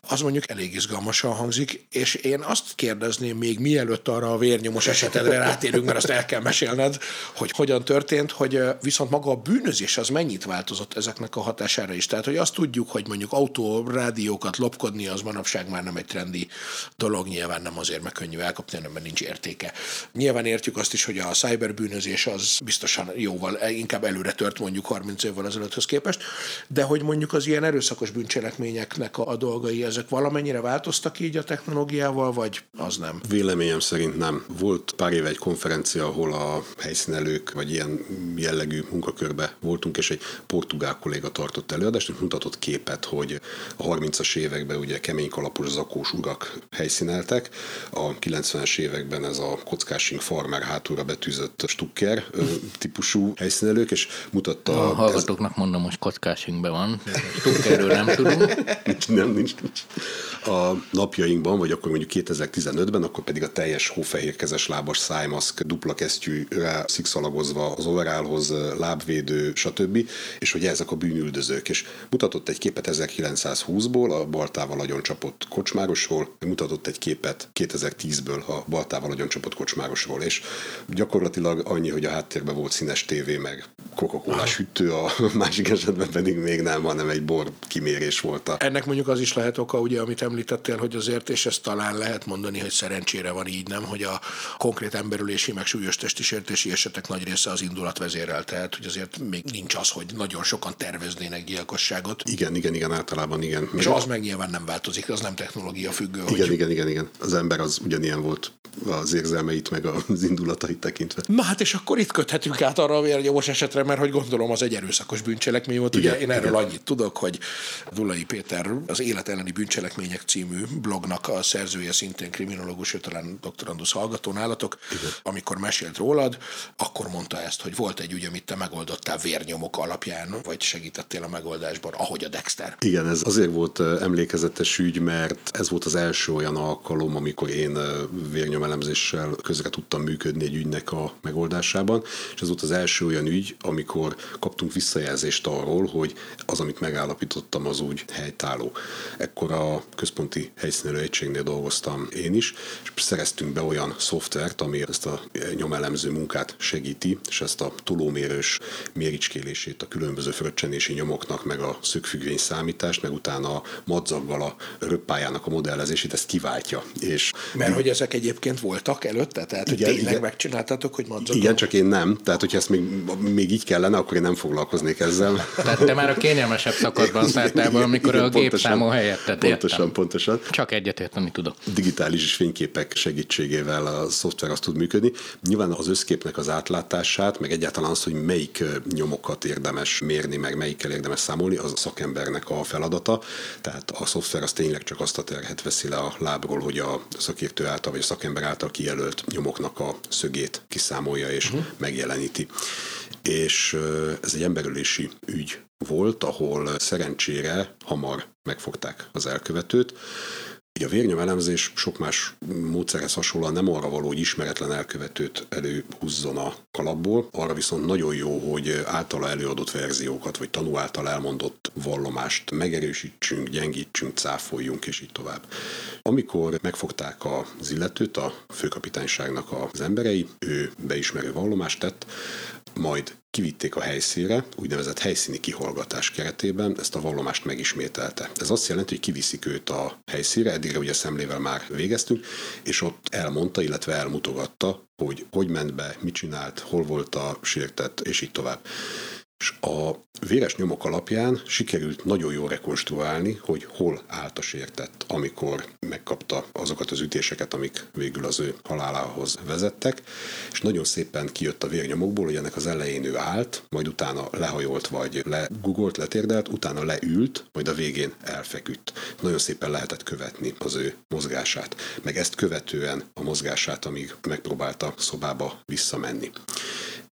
az mondjuk elég izgalmasan hangzik, és én azt kérdezném még mielőtt arra a vérnyomos esetedre rátérünk, mert azt el kell mesélned, hogy hogyan történt, hogy viszont maga a bűnözés az mennyit változott ezeknek a hatására is. Tehát, hogy azt tudjuk, hogy mondjuk autórádiókat lopkodni, az manapság már nem egy trendi dolog, nyilván nem azért, mert könnyű elkapni, hanem mert nincs értéke. Nyilván értjük azt is, hogy a cyberbűnözés az biztosan jóval, inkább előre tört mondjuk harminc évvel ezelőtthöz képest, de hogy mondjuk az ilyen erőszakos bűncselekményeknek a dolgai, ezek valamennyire változtak így a technológiával, vagy az nem? Véleményem szerint nem. Volt pár éve egy konferencia, ahol a helyszínelők, vagy ilyen jellegű munkakörbe voltunk, és egy portugál kolléga tartott előadást, és mutatott képet, hogy a harmincas években ugye kemény kalapos zakós urak helyszíneltek, a kilencvenes években ez a kockásink farmer hátulra betűzött stukker típusú helyszínelők, és mutatta... A hallgatóknak ez... mondom, hogy kockásinkben van. Stukkerről nem tudunk. Nem, nincs. A napjainkban, vagy akkor mondjuk kétezer-tizenötben, akkor pedig a teljes hófehérkezes lábas szájmaszk, dupla kesztyűre szikszalagozva az overallhoz, lábvédő, stb. És hogy ezek a bűnüldözők. És mutatott egy képet ezerkilencszázhúszból, a baltával agyoncsapott kocsmárosról, mutatott egy képet kétezer-tízből, a baltával agyoncsapott kocsmárosról. És gyakorlatilag annyi, hogy a háttérben volt színes tévé, meg Coca-Colás hűtő, a másik esetben pedig még nem, hanem egy bor kimérés volt. A... Ennek mondjuk az is lehet oka, ugye, amit említettél, hogy azért, és ezt talán lehet mondani, hogy szerencsére van így, nem, hogy a konkrét emberülési, meg súlyos testi sértési esetek nagy része az indulat vezérel, tehát hogy azért még nincs az, hogy nagyon sokan terveznének gyilkosságot. Igen, igen, igen, általában igen. És az meg nyilván nem változik, az nem technológia függő. Igen, hogy... igen, igen, igen. Az ember az ugyanilyen volt az érzelmeit, meg az indulatait tekintve. Na hát, és akkor itt köthetünk át arra a vérgyomos esetre, mert hogy gondolom az egy erőszakos bűncselekmény volt. Igen, ugye én erről igen. annyit tudok, hogy Dulai Péter az Élet elleni bűncselekmények című blognak a szerzője, szintén kriminológus, ő talán doktorandusz hallgató nálatok, igen. amikor mesélt rólad, akkor mondta ezt, hogy volt egy ügy, amit te megoldottál vérnyomok alapján, vagy segítettél a megoldásban, ahogy a Dexter. Igen, ez azért volt emlékezetes ügy, mert ez volt az első olyan alkalom, amikor én vérnyomelemzéssel közre tudtam működni egy ügynek a megoldásában, és ez volt az első olyan ügy, amikor kaptunk visszajelzést arról, hogy az, amit megállapítottam, az úgy helytálló. Ekkor a központi helyszínelő egységnél dolgoztam én is, és szereztünk be olyan szoftvert, ami ezt a nyomelemző munkát segíti, és ezt a tolómérős méricskélését a különböző fröccsenési nyomoknak, meg a szögfüggvény számítást, meg utána a madzaggal a röppályának a modellezését, ezt kiváltja. És mert hogy ezek egyébként voltak előtte? Tehát, igen, hogy tényleg igen, megcsináltatok, hogy madzaggal? Igen, csak én nem. Tehát, hogyha ezt még, még így kellene, akkor én nem foglalkoznék ezzel. Tehát te már a kényelmesebb szakaszban szálltál, amikor igen, a gépszámol helyettet értem. Pontosan, pontosan. Csak egyet érteni tudok. Digitális fényképek segítségével a szoftver azt tud működni. Nyilván az összképnek az átlátását, meg egyáltalán az, hogy melyik nyomokat érdemes mérni, meg melyikkel érdemes számolni, az a szakembernek a feladata. Tehát a szoftver az tényleg csak azt a terhet veszi le a lábról, hogy a szakértő által, vagy a szakember által kijelölt nyomoknak a szögét kiszámolja és uh-huh. megjeleníti. És ez egy emberölési ügy volt, ahol szerencsére hamar megfogták az elkövetőt. Ugye a vérnyomelemzés sok más módszerhez hasonlóan nem arra való, hogy ismeretlen elkövetőt előhúzzon a kalapból, arra viszont nagyon jó, hogy általa előadott verziókat, vagy tanú által elmondott vallomást megerősítsünk, gyengítsünk, cáfoljunk, és így tovább. Amikor megfogták az illetőt, a főkapitányságnak az emberei, ő beismerő vallomást tett, majd kivitték a helyszínre, úgynevezett helyszíni kihallgatás keretében, ezt a vallomást megismételte. Ez azt jelenti, hogy kiviszik őt a helyszínre, eddigre ugye szemlével már végeztünk, és ott elmondta, illetve elmutogatta, hogy hogy ment be, mit csinált, hol volt a sértett, és így tovább. És a véres nyomok alapján sikerült nagyon jól rekonstruálni, hogy hol állt a sértett, amikor megkapta azokat az ütéseket, amik végül az ő halálához vezettek, és nagyon szépen kijött a vérnyomokból, hogy ennek az elején ő állt, majd utána lehajolt, vagy legugolt, letérdelt, utána leült, majd a végén elfeküdt. Nagyon szépen lehetett követni az ő mozgását, meg ezt követően a mozgását, amíg megpróbálta szobába visszamenni.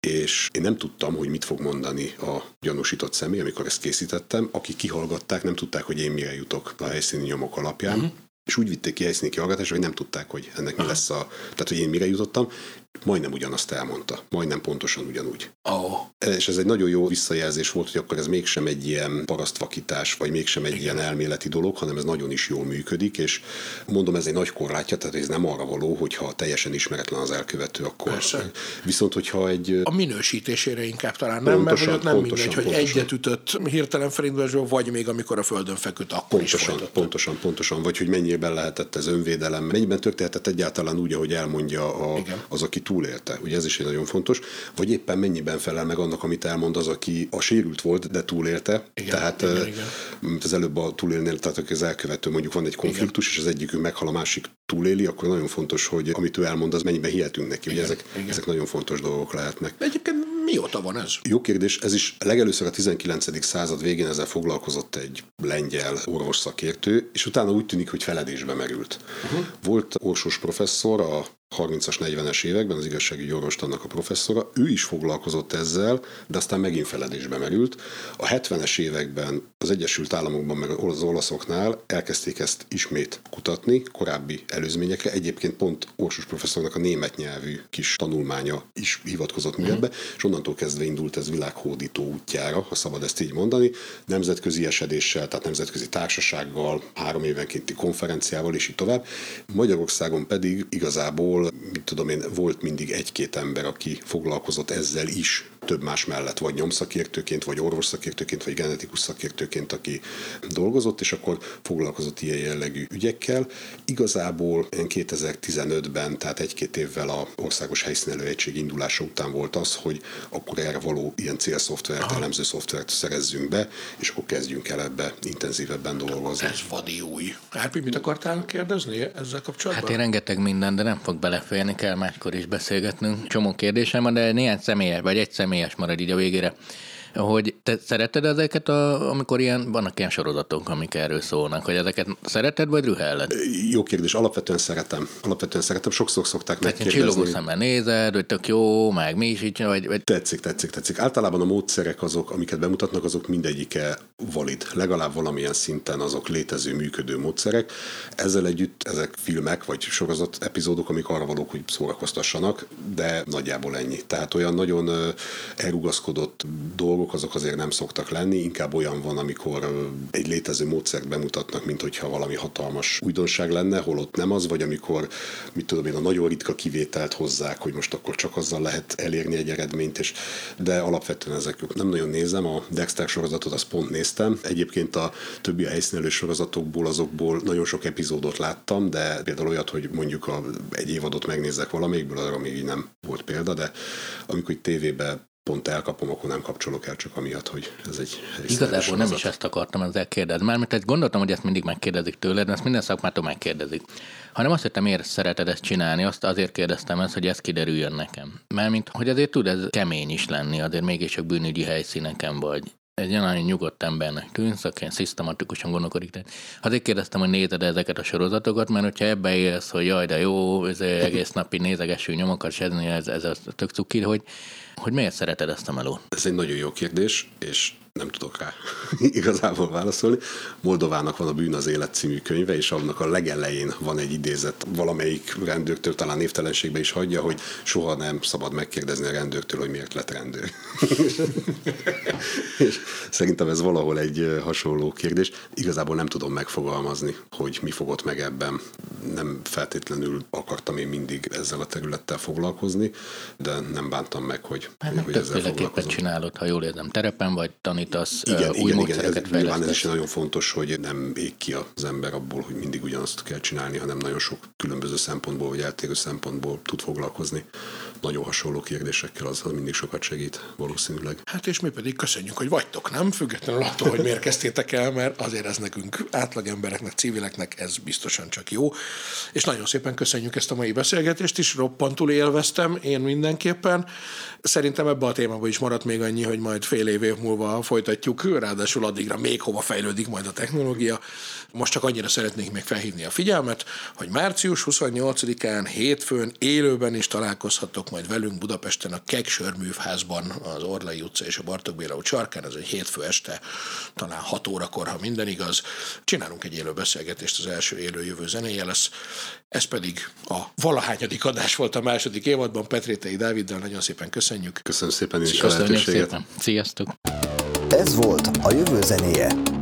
És én nem tudtam, hogy mit fog mondani a gyanúsított személy, amikor ezt készítettem. Akik kihallgatták, nem tudták, hogy én mire jutok a helyszíni nyomok alapján, uh-huh. és úgy vitték ki helyszíni kihallgatásra, hogy nem tudták, hogy ennek uh-huh. mi lesz a... Tehát, hogy én mire jutottam, majdnem ugyanazt elmondta, majdnem pontosan ugyanúgy. Oh. És ez egy nagyon jó visszajelzés volt, hogy akkor ez mégsem egy ilyen parasztvakítás, vagy mégsem egy Igen. ilyen elméleti dolog, hanem ez nagyon is jól működik, és mondom, ez egy nagy korlátja, tehát ez nem arra való, hogyha teljesen ismeretlen az elkövető, akkor... Persze. Viszont, hogyha egy... A minősítésére inkább talán nem, pontosan, mert nem pontosan, mindegy, pontosan, hogy egyet ütött hirtelen felindulásból, vagy még amikor a földön feküdt, akkor pontosan, is folytatta. Pontosan, pontosan, vagy hogy mennyiben lehetett ez önvédelem, mennyiben történhetett egyáltalán úgy, ahogy elmondja a, az, aki túlélte, ugye ez is egy nagyon fontos, vagy éppen mennyiben felel meg annak, amit elmond az, aki a sérült volt, de túlélte. Igen, tehát igen, uh, igen. Mint az előbb a túlélnél, tehát aki az elkövető, mondjuk van egy konfliktus, igen. és az egyikünk meghal, a másik túléli, akkor nagyon fontos, hogy amit ő elmond, az mennyiben hihetünk neki, ugye ezek, ezek nagyon fontos dolgok lehetnek. Egyébként mióta van ez? Jó kérdés, ez is legelőször a tizenkilencedik század végén ezzel foglalkozott egy lengyel orvosszakértő, és utána úgy tűnik, hogy feledésbe merült. Uh-huh. Volt orsós professzor a harmincas, negyvenes években, az igazságügyi orvostannak a professzora, ő is foglalkozott ezzel, de aztán megint feledésbe merült. A hetvenes években az Egyesült Államokban, meg az olaszoknál elkezdték ezt ismét kutatni, korábbi előzményekre. Egyébként pont Orsos professzornak a német nyelvű kis tanulmánya is hivatkozott művebbe, és onnantól kezdve indult ez világhódító útjára, ha szabad ezt így mondani, nemzetközi esedéssel, tehát nemzetközi társasággal, három évenkénti konferenciával, és így tovább. Magyarországon pedig igazából mit tudom én, volt mindig egy-két ember, aki foglalkozott ezzel is több más mellett, vagy nyomszakértőként, vagy orvosszakértőként, vagy genetikus szakértőként, aki dolgozott, és akkor foglalkozott ilyen jellegű ügyekkel. Igazából kétezer-tizenötben, tehát egy-két évvel a Országos Helyszínelő Egység indulása után volt az, hogy akkor erre való ilyen célszoftvert, elemző szoftvert szerezzünk be, és akkor kezdjünk el ebbe intenzívebben dolgozni. Ez vadi új. Árpi, mit akartál kérdezni ezzel kapcsolatban? Hát én rengeteg minden, de nem fog beleférni, kell máskor is beszélgetnünk. Csomó kérdésem van, de néhány személyes, vagy egy személyes marad így a végére. Hogy te szereted ezeket, a, amikor ilyen, vannak ilyen sorozatok, amik erről szólnak, hogy ezeket szereted, vagy rühelled? Jó kérdés, alapvetően szeretem. Alapvetően szeretem, sokszor szokták tehát megkérdezni. Csillogó szemmel nézed, hogy tök jó, meg mi is így, vagy, vagy... Tetszik, tetszik, tetszik. Általában a módszerek azok, amiket bemutatnak, azok mindegyike valid. Legalább valamilyen szinten azok létező, működő módszerek. Ezzel együtt ezek filmek, vagy sorozat epizódok, amik arra valók, hogy szórakoztassanak, de nagyjából ennyi. Tehát olyan nagyon elrugaszkodott dolgok, azok azért nem szoktak lenni, inkább olyan van, amikor egy létező módszert bemutatnak, mint hogyha valami hatalmas újdonság lenne, holott nem az, vagy amikor, mit tudom én, a nagyon ritka kivételt hozzák, hogy most akkor csak azzal lehet elérni egy eredményt, és, de alapvetően ezek nem nagyon nézem, a Dexter sorozatot azt pont néztem, egyébként a többi helyszínelő sorozatokból, azokból nagyon sok epizódot láttam, de például olyat, hogy mondjuk a, egy évadot megnézzek valamelyikből, arra még így nem volt példa, de amikor itt tévébe pont elkapom, akkor nem kapcsolok el csak amiatt, hogy ez egy... Igazából nem is ezt akartam ezzel kérdezni. Mármint ezt gondoltam, hogy ezt mindig megkérdezik tőled, de ezt minden szakmától megkérdezik. Hanem azt hittem, miért szereted ezt csinálni, azt azért kérdeztem ezt, hogy ez kiderüljön nekem. Mármint, hogy azért tud ez kemény is lenni, azért mégis a bűnügyi helyszíneken vagy. Egy nagyon nyugodt embernek tűnsz, aki szisztematikusan gondolkodik. Tehát azért kérdeztem, hogy nézed ezeket a sorozatokat, mert hogyha ebbe élsz, hogy jaj, de jó, ez egész napi nézegesű nyomokat sezni, ez, ez a tök cuki, hogy, hogy miért szereted ezt a melót? Ez egy nagyon jó kérdés, és nem tudok rá igazából válaszolni. Moldovának van a Bűn az Élet című könyve, és annak a legelején van egy idézet, valamelyik rendőrtől talán névtelenségbe is hagyja, hogy soha nem szabad megkérdezni a rendőrtől, hogy miért lett rendőr. És szerintem ez valahol egy hasonló kérdés. Igazából nem tudom megfogalmazni, hogy mi fogott meg ebben. Nem feltétlenül akartam én mindig ezzel a területtel foglalkozni, de nem bántam meg, hogy hogy, hát hogy többféleképpen csinálod, ha jól érzem, terepen vagy tanítasz, igen, új igen, módszereket igen, ez, nyilván ez is nagyon fontos, hogy nem ég ki az ember abból, hogy mindig ugyanazt kell csinálni, hanem nagyon sok különböző szempontból, vagy eltérő szempontból tud foglalkozni. Nagyon hasonló kérdésekkel az, az mindig sokat segít valószínűleg. Hát és mi pedig köszönjük, hogy vagytok, nem? Függetlenül attól, hogy miért kezdtétek el, mert azért ez nekünk átlagembereknek, civileknek ez biztosan csak jó. És nagyon szépen köszönjük ezt a mai beszélgetést is, roppantul élveztem én mindenképpen. Szerintem ebbe a témában is maradt még annyi, hogy majd fél év múlva folytatjuk, ráadásul addigra még hova fejlődik majd a technológia. Most csak annyira szeretnék még felhívni a figyelmet, hogy március huszonnyolcadikán hétfőn élőben is találkozhatok majd velünk Budapesten a Keksörművházban, az Orlai utca és a Bartók Béla út sarkán, ez egy hétfő este, talán hat órakor, ha minden igaz. Csinálunk egy élő beszélgetést, az első élő jövő zenéje lesz. Ez pedig a valahányadik adás volt a második évadban, Petrétei Dáviddal nagyon szépen köszönjük. Köszönöm szépen is a lehetőséget. Sziasztok! Ez volt a jövő zenéje.